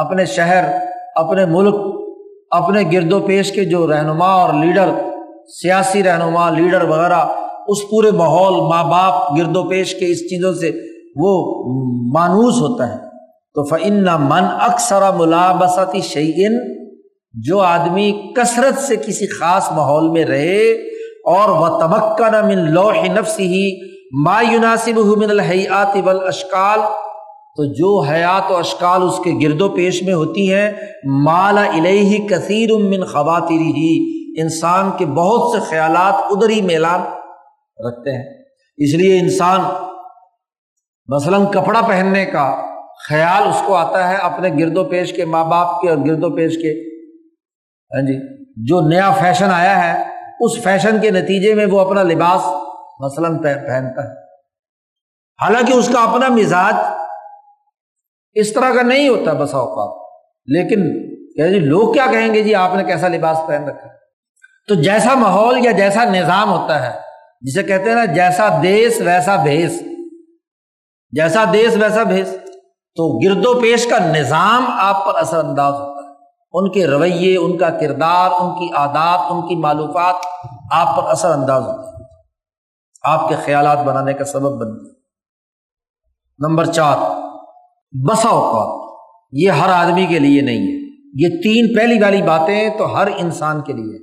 اپنے شہر، اپنے ملک، اپنے گرد و پیش کے جو رہنما اور لیڈر، سیاسی رہنما، لیڈر وغیرہ، اس پورے ماحول، ماں باپ، گرد و پیش کے اس چیزوں سے وہ مانوس ہوتا ہے۔ تو فَإِنَّ مَنْ أَكْثَرَ مُلَابَسَةِ شَيْءٍ، جو آدمی کثرت سے کسی خاص ماحول میں رہے، اور وَتَمَكَّنَ مِنْ لَوْحِ نَفْسِهِ مَا يُنَاسِبُهُ مِنَ الْحَيْئَاتِ وَالْأَشْكَالِ، تو جو حیات و اشکال اس کے گرد و پیش میں ہوتی ہیں، مَالَ إِلَيْهِ كَثِيرٌ مِّنْ خَوَاطِرِهِ، انسان کے بہت سے خیالات ادھر ہی میلان رکھتے ہیں۔ اس لیے انسان مثلاً کپڑا پہننے کا خیال اس کو آتا ہے اپنے گرد و پیش کے، ماں باپ کے اور گرد و پیش کے، ہاں جی، جو نیا فیشن آیا ہے اس فیشن کے نتیجے میں وہ اپنا لباس مثلاً پہنتا ہے، حالانکہ اس کا اپنا مزاج اس طرح کا نہیں ہوتا بسا اوقات، لیکن کہ جی لوگ کیا کہیں گے جی آپ نے کیسا لباس پہن رکھا. تو جیسا ماحول یا جیسا نظام ہوتا ہے جسے کہتے ہیں نا جیسا دیس ویسا بھیس, جیسا دیس ویسا بھیس. تو گرد و پیش کا نظام آپ پر اثر انداز ہوتا ہے, ان کے رویے, ان کا کردار, ان کی عادات, ان کی معلومات آپ پر اثر انداز ہوتے ہیں, آپ کے خیالات بنانے کا سبب بنتے ہیں. نمبر 4, بسا اوقات یہ ہر آدمی کے لیے نہیں ہے. یہ 3 پہلی والی باتیں تو ہر انسان کے لیے,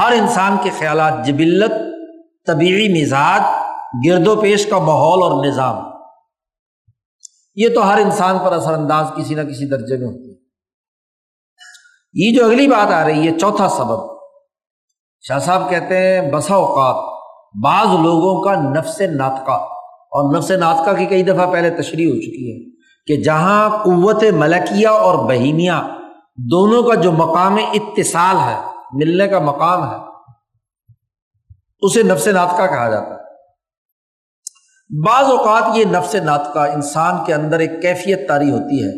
ہر انسان کے خیالات, جبلت, طبیعی مزاج, گرد و پیش کا ماحول اور نظام, یہ تو ہر انسان پر اثر انداز کسی نہ کسی درجے میں ہوتی ہے. یہ جو اگلی بات آ رہی ہے 4تھا سبب, شاہ صاحب کہتے ہیں بسا اوقات بعض لوگوں کا نفس ناطقہ, اور نفس ناطقہ کی کئی دفعہ پہلے تشریح ہو چکی ہے کہ جہاں قوت ملکیہ اور بہیمیہ دونوں کا جو مقام اتصال ہے, ملنے کا مقام ہے, اسے نفس ناطقہ کہا جاتا ہے. بعض اوقات یہ نفس ناطقہ انسان کے اندر ایک کیفیت طاری ہوتی ہے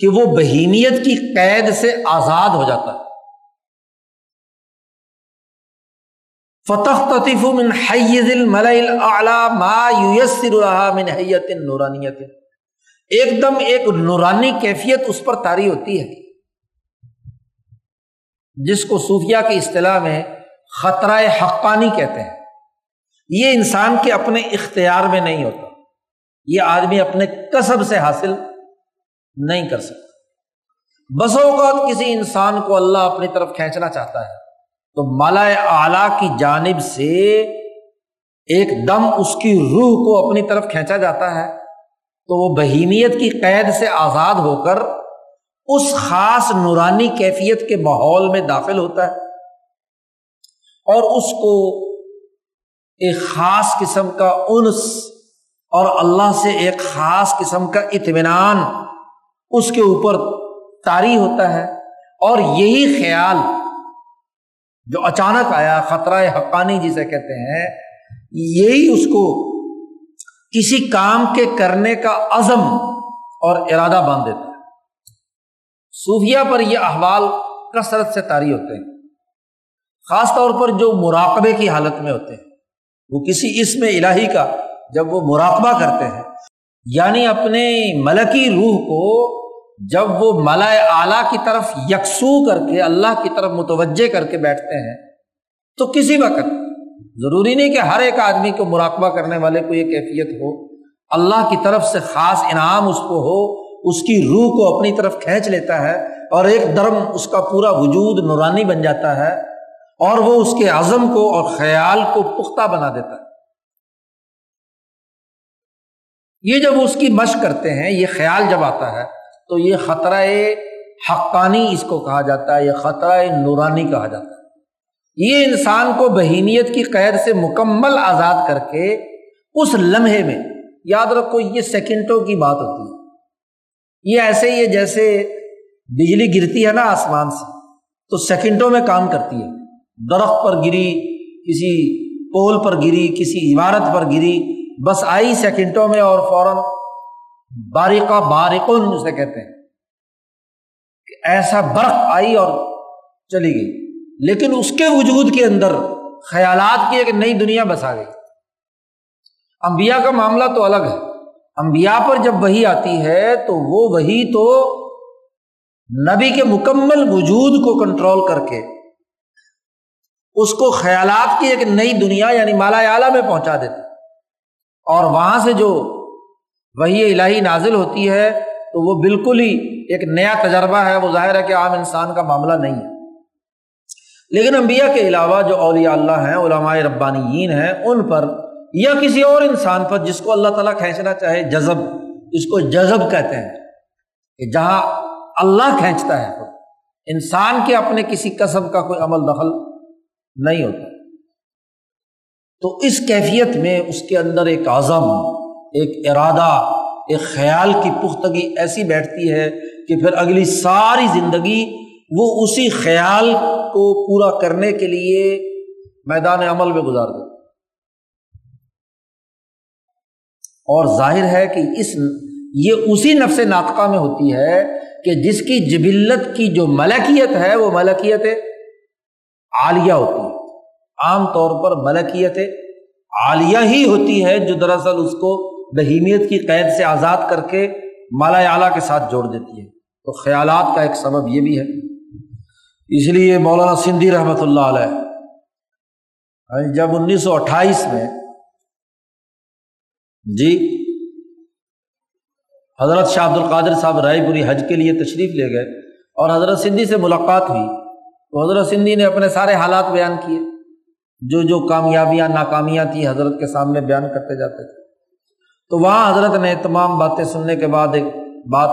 کہ وہ بہیمیت کی قید سے آزاد ہو جاتا ہے. فَتَخْتَطِفُ مِنْ حَيِّذِ الْمَلَئِ الْأَعْلَى مَا يُيَسِّرُ لَهَا مِنْ حَيَّةٍ نُورَانِيَةٍ, ایک دم ایک نورانی کیفیت اس پر طاری ہوتی ہے جس کو صوفیہ کی اصطلاح میں خطرہ حقانی کہتے ہیں. یہ انسان کے اپنے اختیار میں نہیں ہوتا, یہ آدمی اپنے کسب سے حاصل نہیں کر سکتا. بسا اوقات کسی انسان کو اللہ اپنی طرف کھینچنا چاہتا ہے تو مالا اعلیٰ کی جانب سے ایک دم اس کی روح کو اپنی طرف کھینچا جاتا ہے, تو وہ بہیمیت کی قید سے آزاد ہو کر اس خاص نورانی کیفیت کے ماحول میں داخل ہوتا ہے, اور اس کو ایک خاص قسم کا انس اور اللہ سے ایک خاص قسم کا اطمینان اس کے اوپر طاری ہوتا ہے. اور یہی خیال جو اچانک آیا, خطرہ حقانی جسے کہتے ہیں, یہی اس کو کسی کام کے کرنے کا عزم اور ارادہ باندھ دیتا ہے. صوفیہ پر یہ احوال کثرت سے طاری ہوتے ہیں, خاص طور پر جو مراقبے کی حالت میں ہوتے ہیں, وہ کسی اسم الہی کا جب وہ مراقبہ کرتے ہیں, یعنی اپنے ملکی روح کو جب وہ ملائے اعلیٰ کی طرف یکسو کر کے اللہ کی طرف متوجہ کر کے بیٹھتے ہیں, تو کسی وقت, ضروری نہیں کہ ہر ایک آدمی کو مراقبہ کرنے والے کو یہ کیفیت ہو, اللہ کی طرف سے خاص انعام اس کو ہو, اس کی روح کو اپنی طرف کھینچ لیتا ہے اور ایک درم اس کا پورا وجود نورانی بن جاتا ہے, اور وہ اس کے عزم کو اور خیال کو پختہ بنا دیتا ہے. یہ جب اس کی مشق کرتے ہیں, یہ خیال جب آتا ہے, تو یہ خطرہ حقانی اس کو کہا جاتا ہے, یہ خطرہ نورانی کہا جاتا ہے. یہ انسان کو بہیمیت کی قید سے مکمل آزاد کر کے اس لمحے میں, یاد رکھو یہ سیکنڈوں کی بات ہوتی ہے, یہ ایسے ہی ہے جیسے بجلی گرتی ہے نا آسمان سے تو سیکنڈوں میں کام کرتی ہے, درخت پر گری, کسی پول پر گری, کسی عمارت پر گری, بس آئی سیکنڈوں میں اور فوراً باریکا باریکن اسے کہتے ہیں کہ ایسا برق آئی اور چلی گئی, لیکن اس کے وجود کے اندر خیالات کی ایک نئی دنیا بسا گئی. انبیاء کا معاملہ تو الگ ہے, انبیاء پر جب وحی آتی ہے تو وہ وحی تو نبی کے مکمل وجود کو کنٹرول کر کے اس کو خیالات کی ایک نئی دنیا یعنی مالا اعلیٰ میں پہنچا دیتی, اور وہاں سے جو وحی الہی نازل ہوتی ہے تو وہ بالکل ہی ایک نیا تجربہ ہے. وہ ظاہر ہے کہ عام انسان کا معاملہ نہیں ہے, لیکن انبیاء کے علاوہ جو اولیاء اللہ ہیں, علماء ربانیین ہیں, ان پر یا کسی اور انسان پر جس کو اللہ تعالیٰ کھینچنا چاہے, جذب, اس کو جذب کہتے ہیں, کہ جہاں اللہ کھینچتا ہے, انسان کے اپنے کسی قسم کا کوئی عمل دخل نہیں ہوتا. تو اس کیفیت میں اس کے اندر ایک عزم, ایک ارادہ, ایک خیال کی پختگی ایسی بیٹھتی ہے کہ پھر اگلی ساری زندگی وہ اسی خیال کو پورا کرنے کے لیے میدان عمل میں گزار دیتا ہے. اور ظاہر ہے کہ اس یہ اسی نفس ناطقہ میں ہوتی ہے کہ جس کی جبلت کی جو ملکیت ہے وہ ملکیت عالیہ ہوتی ہے، عام طور پر ملکیت عالیہ ہی ہوتی ہے جو دراصل اس کو بہیمیت کی قید سے آزاد کر کے مالا اعلیٰ کے ساتھ جوڑ دیتی ہے۔ تو خیالات کا ایک سبب یہ بھی ہے، اس لیے مولانا سندھی رحمۃ اللہ علیہ جب 1928 میں حضرت شاہ عبد القادر صاحب رائے پوری حج کے لیے تشریف لے گئے اور حضرت سندھی سے ملاقات ہوئی تو حضرت سندھی نے اپنے سارے حالات بیان کیے، جو کامیابیاں ناکامیاں تھیں حضرت کے سامنے بیان کرتے جاتے تھے۔ تو وہاں حضرت نے تمام باتیں سننے کے بعد ایک بات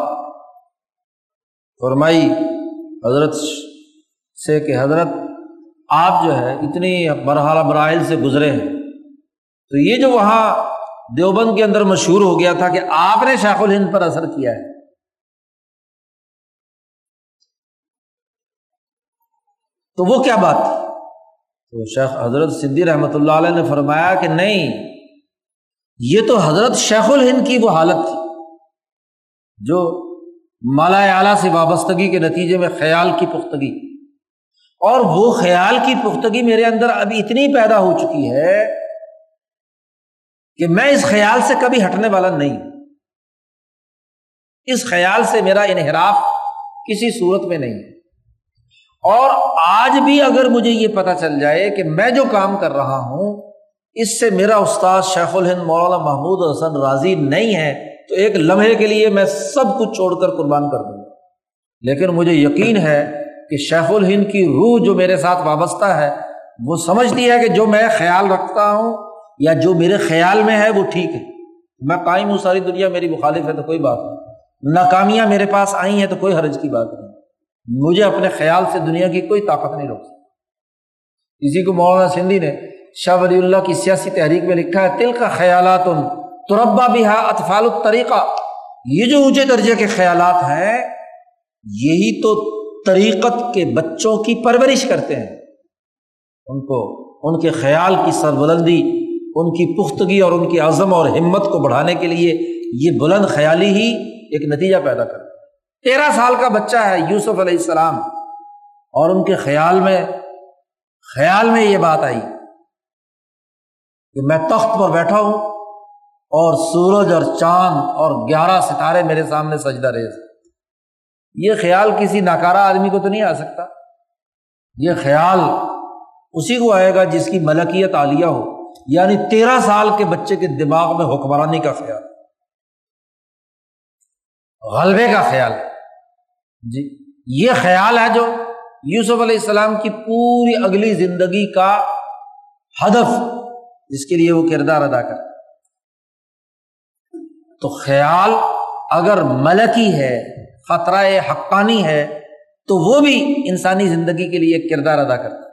فرمائی حضرت سے کہ حضرت آپ جو ہے اتنی مرحلہ برائل سے گزرے ہیں، تو یہ جو وہاں دیوبند کے اندر مشہور ہو گیا تھا کہ آپ نے شیخ الہند پر اثر کیا ہے، تو وہ کیا بات تھی؟ تو شیخ حضرت سندھی رحمۃ اللہ علیہ نے فرمایا کہ نہیں، یہ تو حضرت شیخ الہند کی وہ حالت تھی جو مالا اعلیٰ سے وابستگی کے نتیجے میں خیال کی پختگی، اور وہ خیال کی پختگی میرے اندر اب اتنی پیدا ہو چکی ہے کہ میں اس خیال سے کبھی ہٹنے والا نہیں، اس خیال سے میرا انحراف کسی صورت میں نہیں ہے۔ اور آج بھی اگر مجھے یہ پتہ چل جائے کہ میں جو کام کر رہا ہوں اس سے میرا استاد شیخ الہند مولانا محمود احسن راضی نہیں ہے تو ایک لمحے کے لیے میں سب کچھ چھوڑ کر قربان کر دوں، لیکن مجھے یقین ہے کہ شیخ الہند کی روح جو میرے ساتھ وابستہ ہے وہ سمجھتی ہے کہ جو میں خیال رکھتا ہوں یا جو میرے خیال میں ہے وہ ٹھیک ہے، میں قائم ہوں، ساری دنیا میری مخالف ہے تو کوئی بات نہیں، ناکامیاں میرے پاس آئی ہیں تو کوئی حرج کی بات نہیں، مجھے اپنے خیال سے دنیا کی کوئی طاقت نہیں روک سکتی۔ اسی کو مولانا سندھی نے شاہ ولی اللہ کی سیاسی تحریک میں لکھا ہے، تلک خیالات تربا بہا اطفال الطریقہ، یہ جو اونچے درجے کے خیالات ہیں یہی تو طریقت کے بچوں کی پرورش کرتے ہیں، ان کو ان کے خیال کی سربلندی، ان کی پختگی اور ان کی عزم اور ہمت کو بڑھانے کے لیے یہ بلند خیالی ہی ایک نتیجہ پیدا کرتا ہے۔ 13 سال کا بچہ ہے یوسف علیہ السلام اور ان کے خیال میں یہ بات آئی کہ میں تخت پر بیٹھا ہوں اور سورج اور چاند اور 11 ستارے میرے سامنے سجدہ ریز، یہ خیال کسی ناکارہ آدمی کو تو نہیں آ سکتا، یہ خیال اسی کو آئے گا جس کی ملکیت عالیہ ہو، یعنی 13 سال کے بچے کے دماغ میں حکمرانی کا خیال، غلبے کا خیال جی، یہ خیال ہے جو یوسف علیہ السلام کی پوری اگلی زندگی کا ہدف جس کے لیے وہ کردار ادا کر۔ تو خیال اگر ملکی ہے، خطرہ حقانی ہے، تو وہ بھی انسانی زندگی کے لیے ایک کردار ادا کرتا۔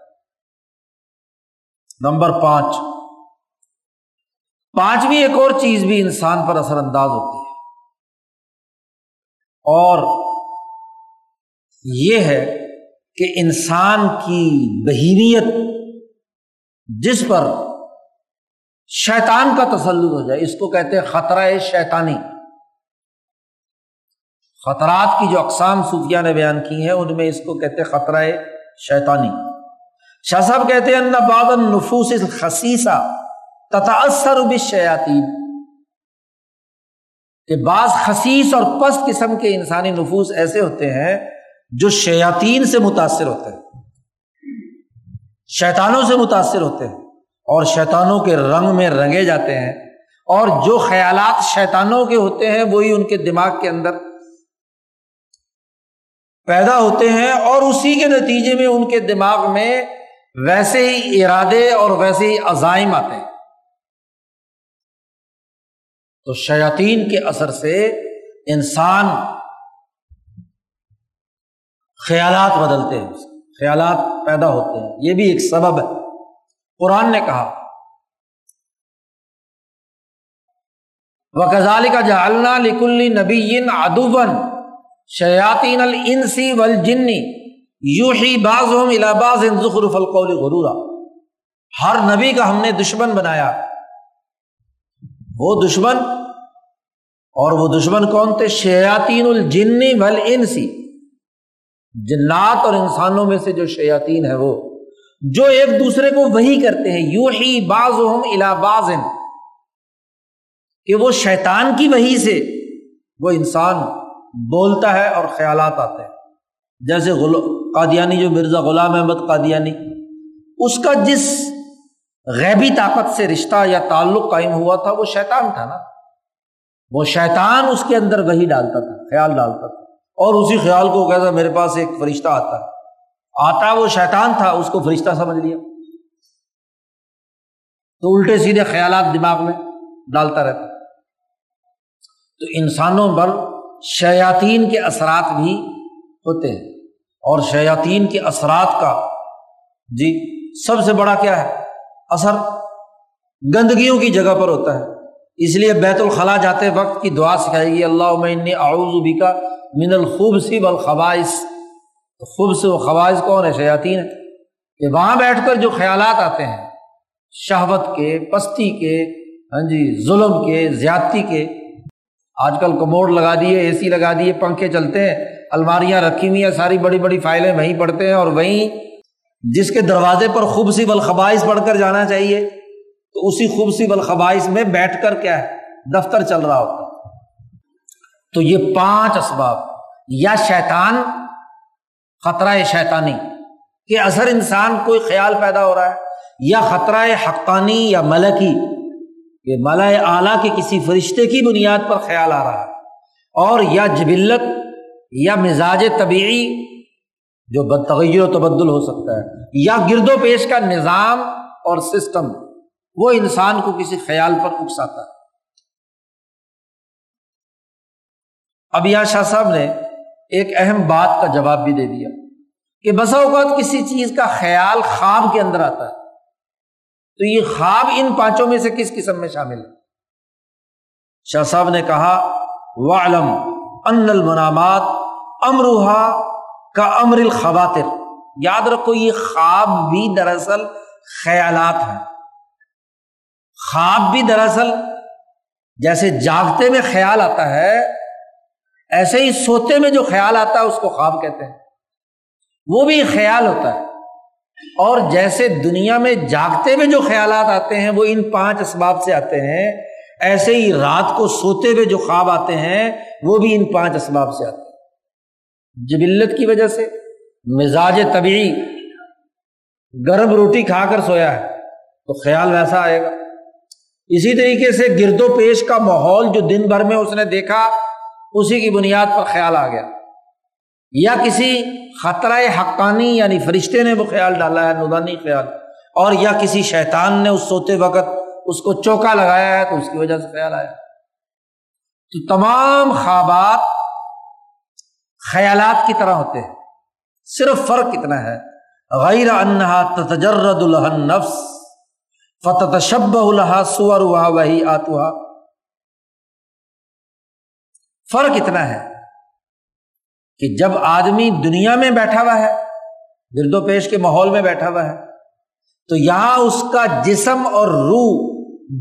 نمبر 5، ایک اور چیز بھی انسان پر اثر انداز ہوتی ہے اور یہ ہے کہ انسان کی بہیمیت جس پر شیطان کا تسلط ہو جائے، اس کو کہتے ہیں خطرہ شیطانی۔ خطرات کی جو اقسام صوفیہ نے بیان کی ہیں ان میں اس کو کہتے ہیں خطرہ شیطانی۔ شاہ صاحب کہتے ہیں ان بعض النفوس الخسیسہ تتاثر بالشیاطین، کہ بعض خسیس اور پست قسم کے انسانی نفوس ایسے ہوتے ہیں جو شیاطین سے متاثر ہوتے ہیں، شیطانوں سے متاثر ہوتے ہیں اور شیطانوں کے رنگ میں رنگے جاتے ہیں، اور جو خیالات شیطانوں کے ہوتے ہیں وہی ان کے دماغ کے اندر پیدا ہوتے ہیں، اور اسی کے نتیجے میں ان کے دماغ میں ویسے ہی ارادے اور ویسے ہی عزائم آتے ہیں۔ تو شیاطین کے اثر سے انسان خیالات بدلتے ہیں، خیالات پیدا ہوتے ہیں، یہ بھی ایک سبب ہے۔ قرآن نے کہا وَكَذَلِكَ جَعَلْنَا لِكُلِّ نَبِيٍّ عَدُوًّا شَيَاطِينَ الْإِنسِ وَالْجِنِّ یوحی بعضہم الی بعض زخرف القول غرورا، ہر نبی کا ہم نے دشمن بنایا، وہ دشمن اور وہ دشمن کون تھے؟ شیاطین الجن والانس، جنات اور انسانوں میں سے جو شیاطین ہے وہ، جو ایک دوسرے کو وحی کرتے ہیں، یوحی بعضہم الی بعض، کہ وہ شیطان کی وحی سے وہ انسان بولتا ہے اور خیالات آتے ہیں۔ جیسے قادیانی، جو مرزا غلام احمد قادیانی، اس کا جس غیبی طاقت سے رشتہ یا تعلق قائم ہوا تھا وہ شیطان تھا نا، وہ شیطان اس کے اندر وحی ڈالتا تھا، خیال ڈالتا تھا، اور اسی خیال کو کہتا میرے پاس ایک فرشتہ آتا ہے، آتا وہ شیطان تھا، اس کو فرشتہ سمجھ لیا، تو الٹے سیدھے خیالات دماغ میں ڈالتا رہتا۔ تو انسانوں پر شیاطین کے اثرات بھی ہوتے ہیں، اور شیاطین کے اثرات کا جی سب سے بڑا کیا ہے اثر؟ گندگیوں کی جگہ پر ہوتا ہے۔ اس لیے بیت الخلا جاتے وقت کی دعا سکھائے گی، اللہم انی اعوذ بکا من الخبث والخبائث۔ تو خبث و خبائث کون ہے؟ شیاطین ہے، کہ وہاں بیٹھ کر جو خیالات آتے ہیں شہوت کے، پستی کے، ہاں جی ظلم کے، زیادتی کے۔ آج کل کموڈ لگا دیے، اے سی لگا دیے، پنکھے چلتے ہیں، الماریاں رکھی ہوئی ہیں، ساری بڑی بڑی فائلیں وہیں پڑھتے ہیں، اور وہیں جس کے دروازے پر خبث والخبائث پڑھ کر جانا چاہیے تو اسی خبث والخبائث میں بیٹھ کر کیا ہے دفتر چل رہا ہوتا ہے۔ تو یہ پانچ اسباب یا شیطان، خطرہ شیطانی کہ اثر انسان کوئی خیال پیدا ہو رہا ہے، یا خطرہ حقانی یا ملکی کہ ملائے اعلیٰ کے کسی فرشتے کی بنیاد پر خیال آ رہا ہے، اور یا جبلت یا مزاج طبیعی جو تغیر و تبدل ہو سکتا ہے، یا گرد و پیش کا نظام اور سسٹم وہ انسان کو کسی خیال پر اکساتا ہے۔ اب یہاں شاہ صاحب نے ایک اہم بات کا جواب بھی دے دیا کہ بسا اوقات کسی چیز کا خیال خواب کے اندر آتا ہے، تو یہ خواب ان پانچوں میں سے کس قسم میں شامل ہے؟ شاہ صاحب نے کہا، وَعْلَمْ أَنَّ الْمَنَامَاتِ أَمْرُهَا كَأَمْرِ الْخَوَاتِرِ، یاد رکھو یہ خواب بھی دراصل خیالات ہیں، خواب بھی دراصل جیسے جاگتے میں خیال آتا ہے ایسے ہی سوتے میں جو خیال آتا ہے اس کو خواب کہتے ہیں، وہ بھی خیال ہوتا ہے۔ اور جیسے دنیا میں جاگتے میں جو خیالات آتے ہیں وہ ان پانچ اسباب سے آتے ہیں، ایسے ہی رات کو سوتے ہوئے جو خواب آتے ہیں وہ بھی ان پانچ اسباب سے آتے ہیں، جبلت کی وجہ سے، مزاج طبیعی، گرم روٹی کھا کر سویا ہے تو خیال ویسا آئے گا، اسی طریقے سے گرد و پیش کا ماحول جو دن بھر میں اس نے دیکھا اسی کی بنیاد پر خیال آ گیا، یا کسی خطرہ حقانی یعنی فرشتے نے وہ خیال ڈالا ہے، نورانی خیال، اور یا کسی شیطان نے اس سوتے وقت اس کو چوکا لگایا ہے تو اس کی وجہ سے خیال آیا۔ تو تمام خوابات خیالات کی طرح ہوتے ہیں، صرف فرق کتنا ہے، غیر انہا تتجرد لہا النفس فتتشبہ لہا صورہا وہیئاتہا، فرق اتنا ہے کہ جب آدمی دنیا میں بیٹھا ہوا ہے، گرد و پیش کے ماحول میں بیٹھا ہوا ہے، تو یہاں اس کا جسم اور روح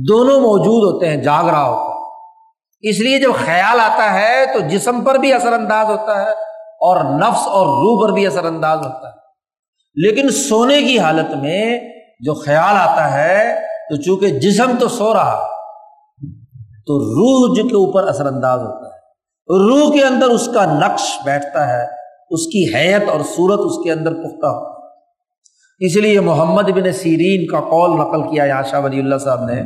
دونوں موجود ہوتے ہیں، جاگ رہا ہوتا ہے، اس لیے جب خیال آتا ہے تو جسم پر بھی اثر انداز ہوتا ہے اور نفس اور روح پر بھی اثر انداز ہوتا ہے۔ لیکن سونے کی حالت میں جو خیال آتا ہے تو چونکہ جسم تو سو رہا تو روح جو کے اوپر اثر انداز ہوتا ہے، روح کے اندر اس کا نقش بیٹھتا ہے، اس کی حیت اور صورت اس کے اندر پختہ ہو۔ اس لیے محمد بن سیرین کا قول نقل کیا ہے شاہ ولی اللہ صاحب نے،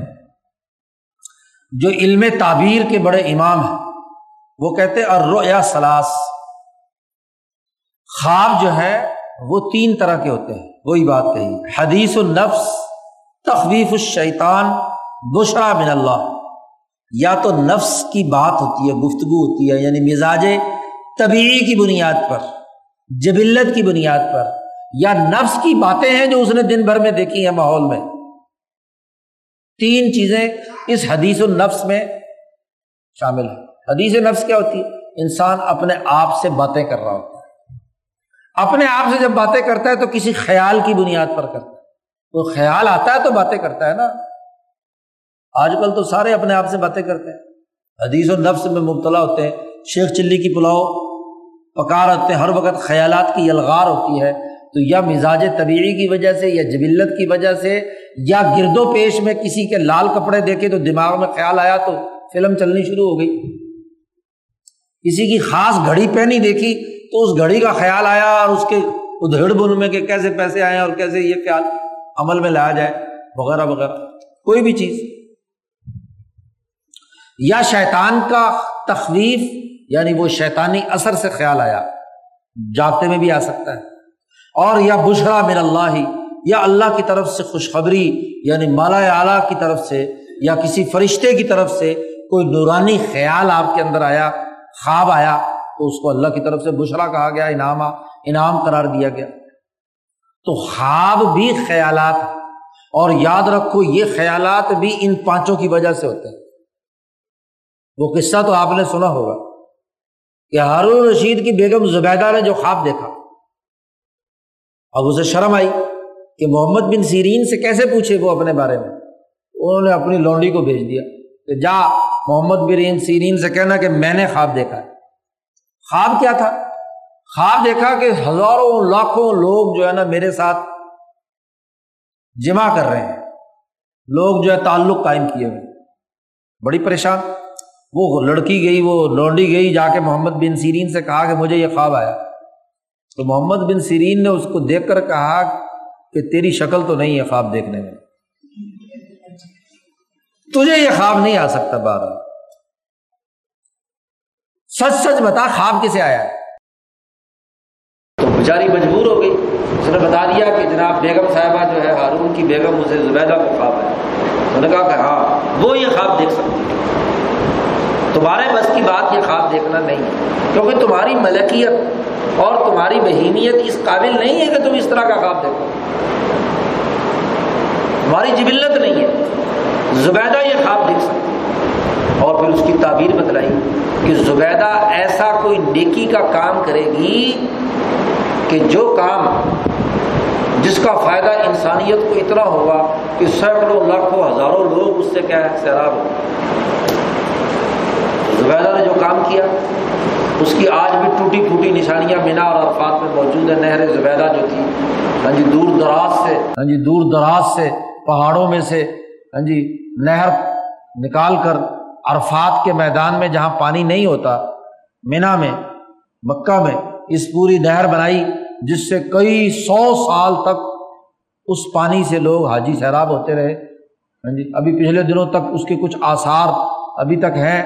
جو علم تعبیر کے بڑے امام ہیں، وہ کہتے الرؤیا ثلاث، خواب جو ہے وہ تین طرح کے ہوتے ہیں، وہی بات کہی، حدیث النفس، تخویف الشیطان، بشرا من اللہ۔ یا تو نفس کی بات ہوتی ہے، گفتگو ہوتی ہے، یعنی مزاج طبیعی کی بنیاد پر، جبلت کی بنیاد پر، یا نفس کی باتیں ہیں جو اس نے دن بھر میں دیکھی ہیں ماحول میں۔ تین چیزیں اس حدیث النفس میں شامل ہیں۔ حدیث نفس کیا ہوتی ہے؟ انسان اپنے آپ سے باتیں کر رہا ہوتا ہے، اپنے آپ سے جب باتیں کرتا ہے تو کسی خیال کی بنیاد پر کرتا ہے، وہ خیال آتا ہے تو باتیں کرتا ہے نا۔ آج کل تو سارے اپنے آپ سے باتیں کرتے ہیں، حدیث اور نفس میں مبتلا ہوتے ہیں، شیخ چلی کی پلاؤ پکا رہتے ہیں، ہر وقت خیالات کی یلغار ہوتی ہے، تو یا مزاج طبیعی کی وجہ سے یا جبلت کی وجہ سے یا گرد و پیش میں کسی کے لال کپڑے دیکھے تو دماغ میں خیال آیا تو فلم چلنی شروع ہو گئی، کسی کی خاص گھڑی پہنی دیکھی تو اس گھڑی کا خیال آیا اور اس کے ادھیڑ بن میں کہ کیسے پیسے آئے اور کیسے یہ خیال عمل میں لایا جائے وغیرہ وغیرہ، کوئی بھی چیز، یا شیطان کا تخویف یعنی وہ شیطانی اثر سے خیال آیا، جاگتے میں بھی آ سکتا ہے، اور یا بشرا من اللہ یا اللہ کی طرف سے خوشخبری یعنی مالا اعلیٰ کی طرف سے یا کسی فرشتے کی طرف سے کوئی نورانی خیال آپ کے اندر آیا، خواب آیا تو اس کو اللہ کی طرف سے بشرا کہا گیا، انعام قرار دیا گیا۔ تو خواب بھی خیالات، اور یاد رکھو یہ خیالات بھی ان پانچوں کی وجہ سے ہوتے ہیں۔ وہ قصہ تو آپ نے سنا ہوگا کہ ہارون رشید کی بیگم زبیدہ نے جو خواب دیکھا، اب اسے شرم آئی کہ محمد بن سیرین سے کیسے پوچھے وہ اپنے بارے میں، انہوں نے اپنی لونڈی کو بھیج دیا کہ جا محمد بن سیرین سے کہنا کہ میں نے خواب دیکھا ہے۔ خواب کیا تھا؟ خواب دیکھا کہ ہزاروں لاکھوں لوگ جو ہے نا میرے ساتھ جمع کر رہے ہیں، لوگ جو ہے تعلق قائم کیے ہوئے، بڑی پریشان۔ وہ لڑکی گئی، وہ لونڈی گئی، جا کے محمد بن سیرین سے کہا کہ مجھے یہ خواب آیا، تو محمد بن سیرین نے اس کو دیکھ کر کہا کہ تیری شکل تو نہیں ہے خواب دیکھنے میں، تجھے یہ خواب نہیں آ سکتا، بارہ سچ سچ بتا خواب کسے آیا ہے۔ تو بیچاری مجبور ہو گئی، اس نے بتا دیا کہ جناب بیگم صاحبہ جو ہے ہارون کی بیگم، اسے زبیدہ کو خواب ہے، انہوں نے کہا کہ ہاں وہ یہ خواب دیکھ سکتی ہے، تمہارے بس کی بات یہ خواب دیکھنا نہیں ہے، کیونکہ تمہاری ملکیت اور تمہاری بہیمیت اس قابل نہیں ہے کہ تم اس طرح کا خواب دیکھو، تمہاری جبلت نہیں ہے، زبیدہ یہ خواب دیکھ سکتی ہے۔ اور پھر اس کی تعبیر بتلائی کہ زبیدہ ایسا کوئی نیکی کا کام کرے گی کہ جو کام جس کا فائدہ انسانیت کو اتنا ہوگا کہ سینکڑوں لاکھوں ہزاروں لوگ اس سے کیا ہے سیراب ہو۔ زبیدہ نے جو کام کیا اس کی آج بھی ٹوٹی پھوٹی نشانیاں منا اور عرفات میں موجود ہیں۔ نہر زبیدہ جو تھی، ہاں جی، دور دراز سے پہاڑوں میں سے نہر نکال کر عرفات کے میدان میں جہاں پانی نہیں ہوتا، منا میں، مکہ میں، اس پوری نہر بنائی جس سے کئی سو سال تک اس پانی سے لوگ حاجی سیراب ہوتے رہے۔ ہاں جی، ابھی پچھلے دنوں تک اس کے کچھ آثار ابھی تک ہیں،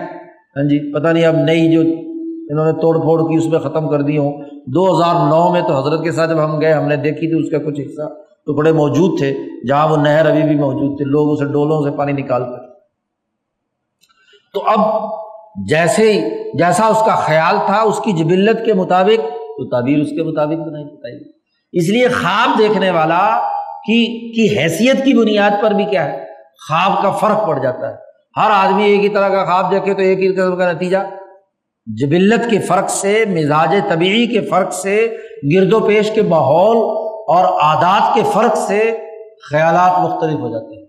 ہاں جی، پتہ نہیں اب نئی جو انہوں نے توڑ پھوڑ کی اس میں ختم کر دی ہوں۔ 2009 میں تو حضرت کے ساتھ جب ہم گئے ہم نے دیکھی تھی، اس کا کچھ حصہ ٹکڑے موجود تھے جہاں وہ نہر ابھی بھی موجود تھے، لوگ اسے ڈولوں سے پانی نکالتے تھے۔ تو اب جیسا اس کا خیال تھا، اس کی جبلت کے مطابق تو تعبیر اس کے مطابق بنائی بتائی۔ اس لیے خواب دیکھنے والا کی حیثیت کی بنیاد پر بھی کیا ہے، خواب کا فرق پڑ جاتا ہے۔ ہر آدمی ایک ہی طرح کا خواب دیکھے تو ایک ہی قسم کا نتیجہ، جبلت کے فرق سے، مزاج طبیعی کے فرق سے، گرد و پیش کے ماحول اور عادات کے فرق سے خیالات مختلف ہو جاتے ہیں۔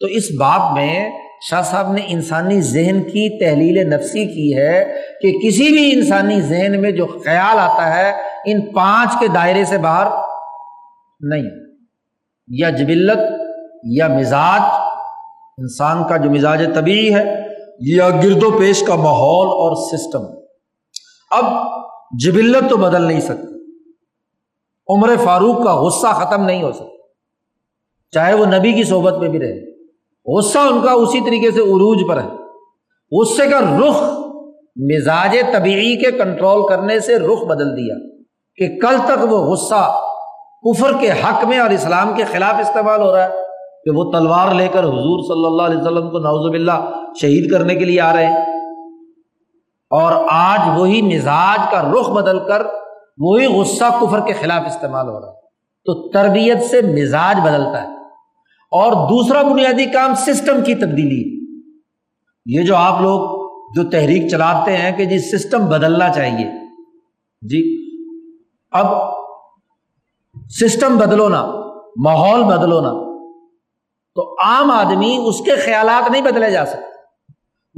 تو اس باب میں شاہ صاحب نے انسانی ذہن کی تحلیل نفسی کی ہے کہ کسی بھی انسانی ذہن میں جو خیال آتا ہے ان پانچ کے دائرے سے باہر نہیں، یا جبلت یا مزاج، انسان کا جو مزاج طبیعی ہے، یا گرد و پیش کا ماحول اور سسٹم۔ اب جبلت تو بدل نہیں سکتی، عمر فاروق کا غصہ ختم نہیں ہو سکتا چاہے وہ نبی کی صحبت میں بھی رہے، غصہ ان کا اسی طریقے سے عروج پر ہے۔ غصے کا رخ مزاج طبیعی کے کنٹرول کرنے سے رخ بدل دیا کہ کل تک وہ غصہ کفر کے حق میں اور اسلام کے خلاف استعمال ہو رہا ہے کہ وہ تلوار لے کر حضور صلی اللہ علیہ وسلم کو نعوذ باللہ شہید کرنے کے لیے آ رہے ہیں، اور آج وہی مزاج کا رخ بدل کر وہی غصہ کفر کے خلاف استعمال ہو رہا ہے۔ تو تربیت سے مزاج بدلتا ہے، اور دوسرا بنیادی کام سسٹم کی تبدیلی۔ یہ جو آپ لوگ جو تحریک چلاتے ہیں کہ جی سسٹم بدلنا چاہیے، جی اب سسٹم بدلو نا، ماحول بدلو نا، تو عام آدمی اس کے خیالات نہیں بدلے جا سکتے،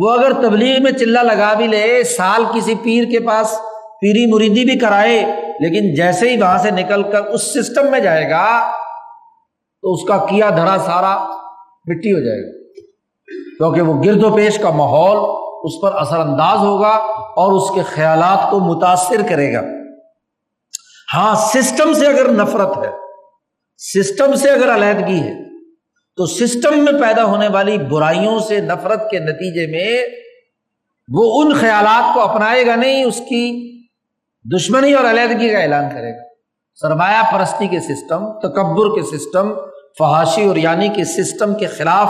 وہ اگر تبلیغ میں چلہ لگا بھی لے، سال کسی پیر کے پاس پیری مریدی بھی کرائے، لیکن جیسے ہی وہاں سے نکل کر اس سسٹم میں جائے گا تو اس کا کیا دھڑا سارا مٹی ہو جائے گا، کیونکہ وہ گرد و پیش کا ماحول اس پر اثر انداز ہوگا اور اس کے خیالات کو متاثر کرے گا۔ ہاں، سسٹم سے اگر نفرت ہے، سسٹم سے اگر علیحدگی ہے، تو سسٹم میں پیدا ہونے والی برائیوں سے نفرت کے نتیجے میں وہ ان خیالات کو اپنائے گا نہیں، اس کی دشمنی اور علیحدگی کا اعلان کرے گا۔ سرمایہ پرستی کے سسٹم، تکبر کے سسٹم، فحاشی اور یعنی کے سسٹم کے خلاف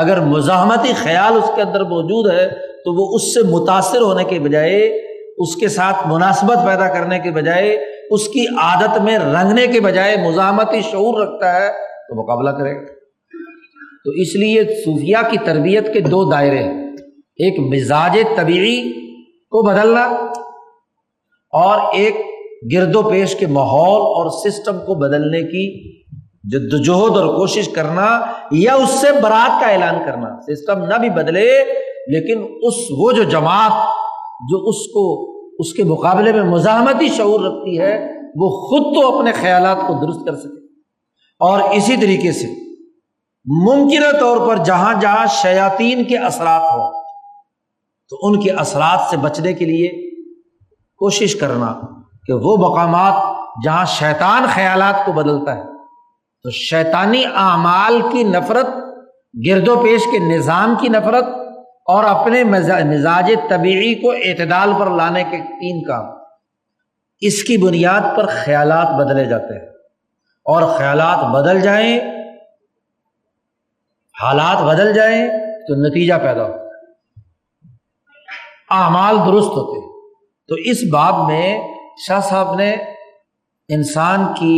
اگر مزاحمتی خیال اس کے اندر موجود ہے تو وہ اس سے متاثر ہونے کے بجائے، اس کے ساتھ مناسبت پیدا کرنے کے بجائے، اس کی عادت میں رنگنے کے بجائے مزاحمتی شعور رکھتا ہے تو مقابلہ کرے گا۔ تو اس لیے صوفیہ کی تربیت کے دو دائرے ہیں، ایک مزاج طبیعی کو بدلنا اور ایک گرد و پیش کے ماحول اور سسٹم کو بدلنے کی جدوجہد اور کوشش کرنا، یا اس سے برات کا اعلان کرنا۔ سسٹم نہ بھی بدلے لیکن وہ جو جماعت جو اس کے مقابلے میں مزاحمتی شعور رکھتی ہے وہ خود تو اپنے خیالات کو درست کر سکے، اور اسی طریقے سے ممکنہ طور پر جہاں جہاں شیاطین کے اثرات ہوں تو ان کے اثرات سے بچنے کے لیے کوشش کرنا، کہ وہ مقامات جہاں شیطان خیالات کو بدلتا ہے تو شیطانی اعمال کی نفرت، گرد و پیش کے نظام کی نفرت اور اپنے مزاج طبیعی کو اعتدال پر لانے کے تین کام، اس کی بنیاد پر خیالات بدلے جاتے ہیں، اور خیالات بدل جائیں، حالات بدل جائیں تو نتیجہ پیدا ہو، اعمال درست ہوتے۔ تو اس باب میں شاہ صاحب نے انسان کی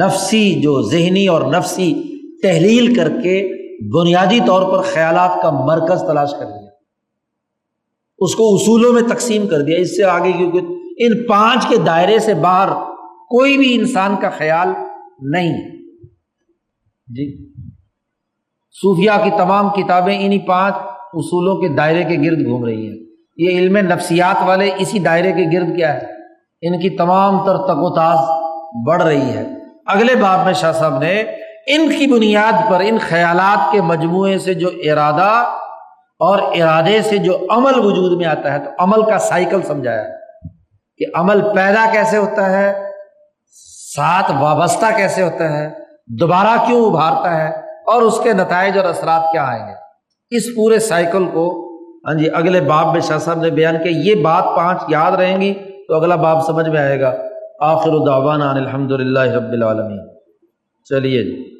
نفسی جو ذہنی اور نفسی تحلیل کر کے بنیادی طور پر خیالات کا مرکز تلاش کر لیا، اس کو اصولوں میں تقسیم کر دیا، اس سے آگے، کیونکہ ان پانچ کے دائرے سے باہر کوئی بھی انسان کا خیال نہیں جی۔ صوفیہ کی تمام کتابیں انہی پانچ اصولوں کے دائرے کے گرد گھوم رہی ہیں۔ یہ علم نفسیات والے اسی دائرے کے گرد کیا ہے، ان کی تمام تر تک و تاز بڑھ رہی ہے۔ اگلے باب میں شاہ صاحب نے ان کی بنیاد پر، ان خیالات کے مجموعے سے جو ارادہ اور ارادے سے جو عمل وجود میں آتا ہے، تو عمل کا سائیکل سمجھایا ہے کہ عمل پیدا کیسے ہوتا ہے، ساتھ وابستہ کیسے ہوتا ہے، دوبارہ کیوں ابھارتا ہے، اور اس کے نتائج اور اثرات کیا آئیں گے۔ اس پورے سائیکل کو ہاں جی اگلے باب میں شاہ صاحب نے بیان کیا۔ یہ بات پانچ یاد رہیں گی تو اگلا باب سمجھ میں آئے گا۔ آخر دعوانا الحمدللہ رب العالمین۔ چلیے جی۔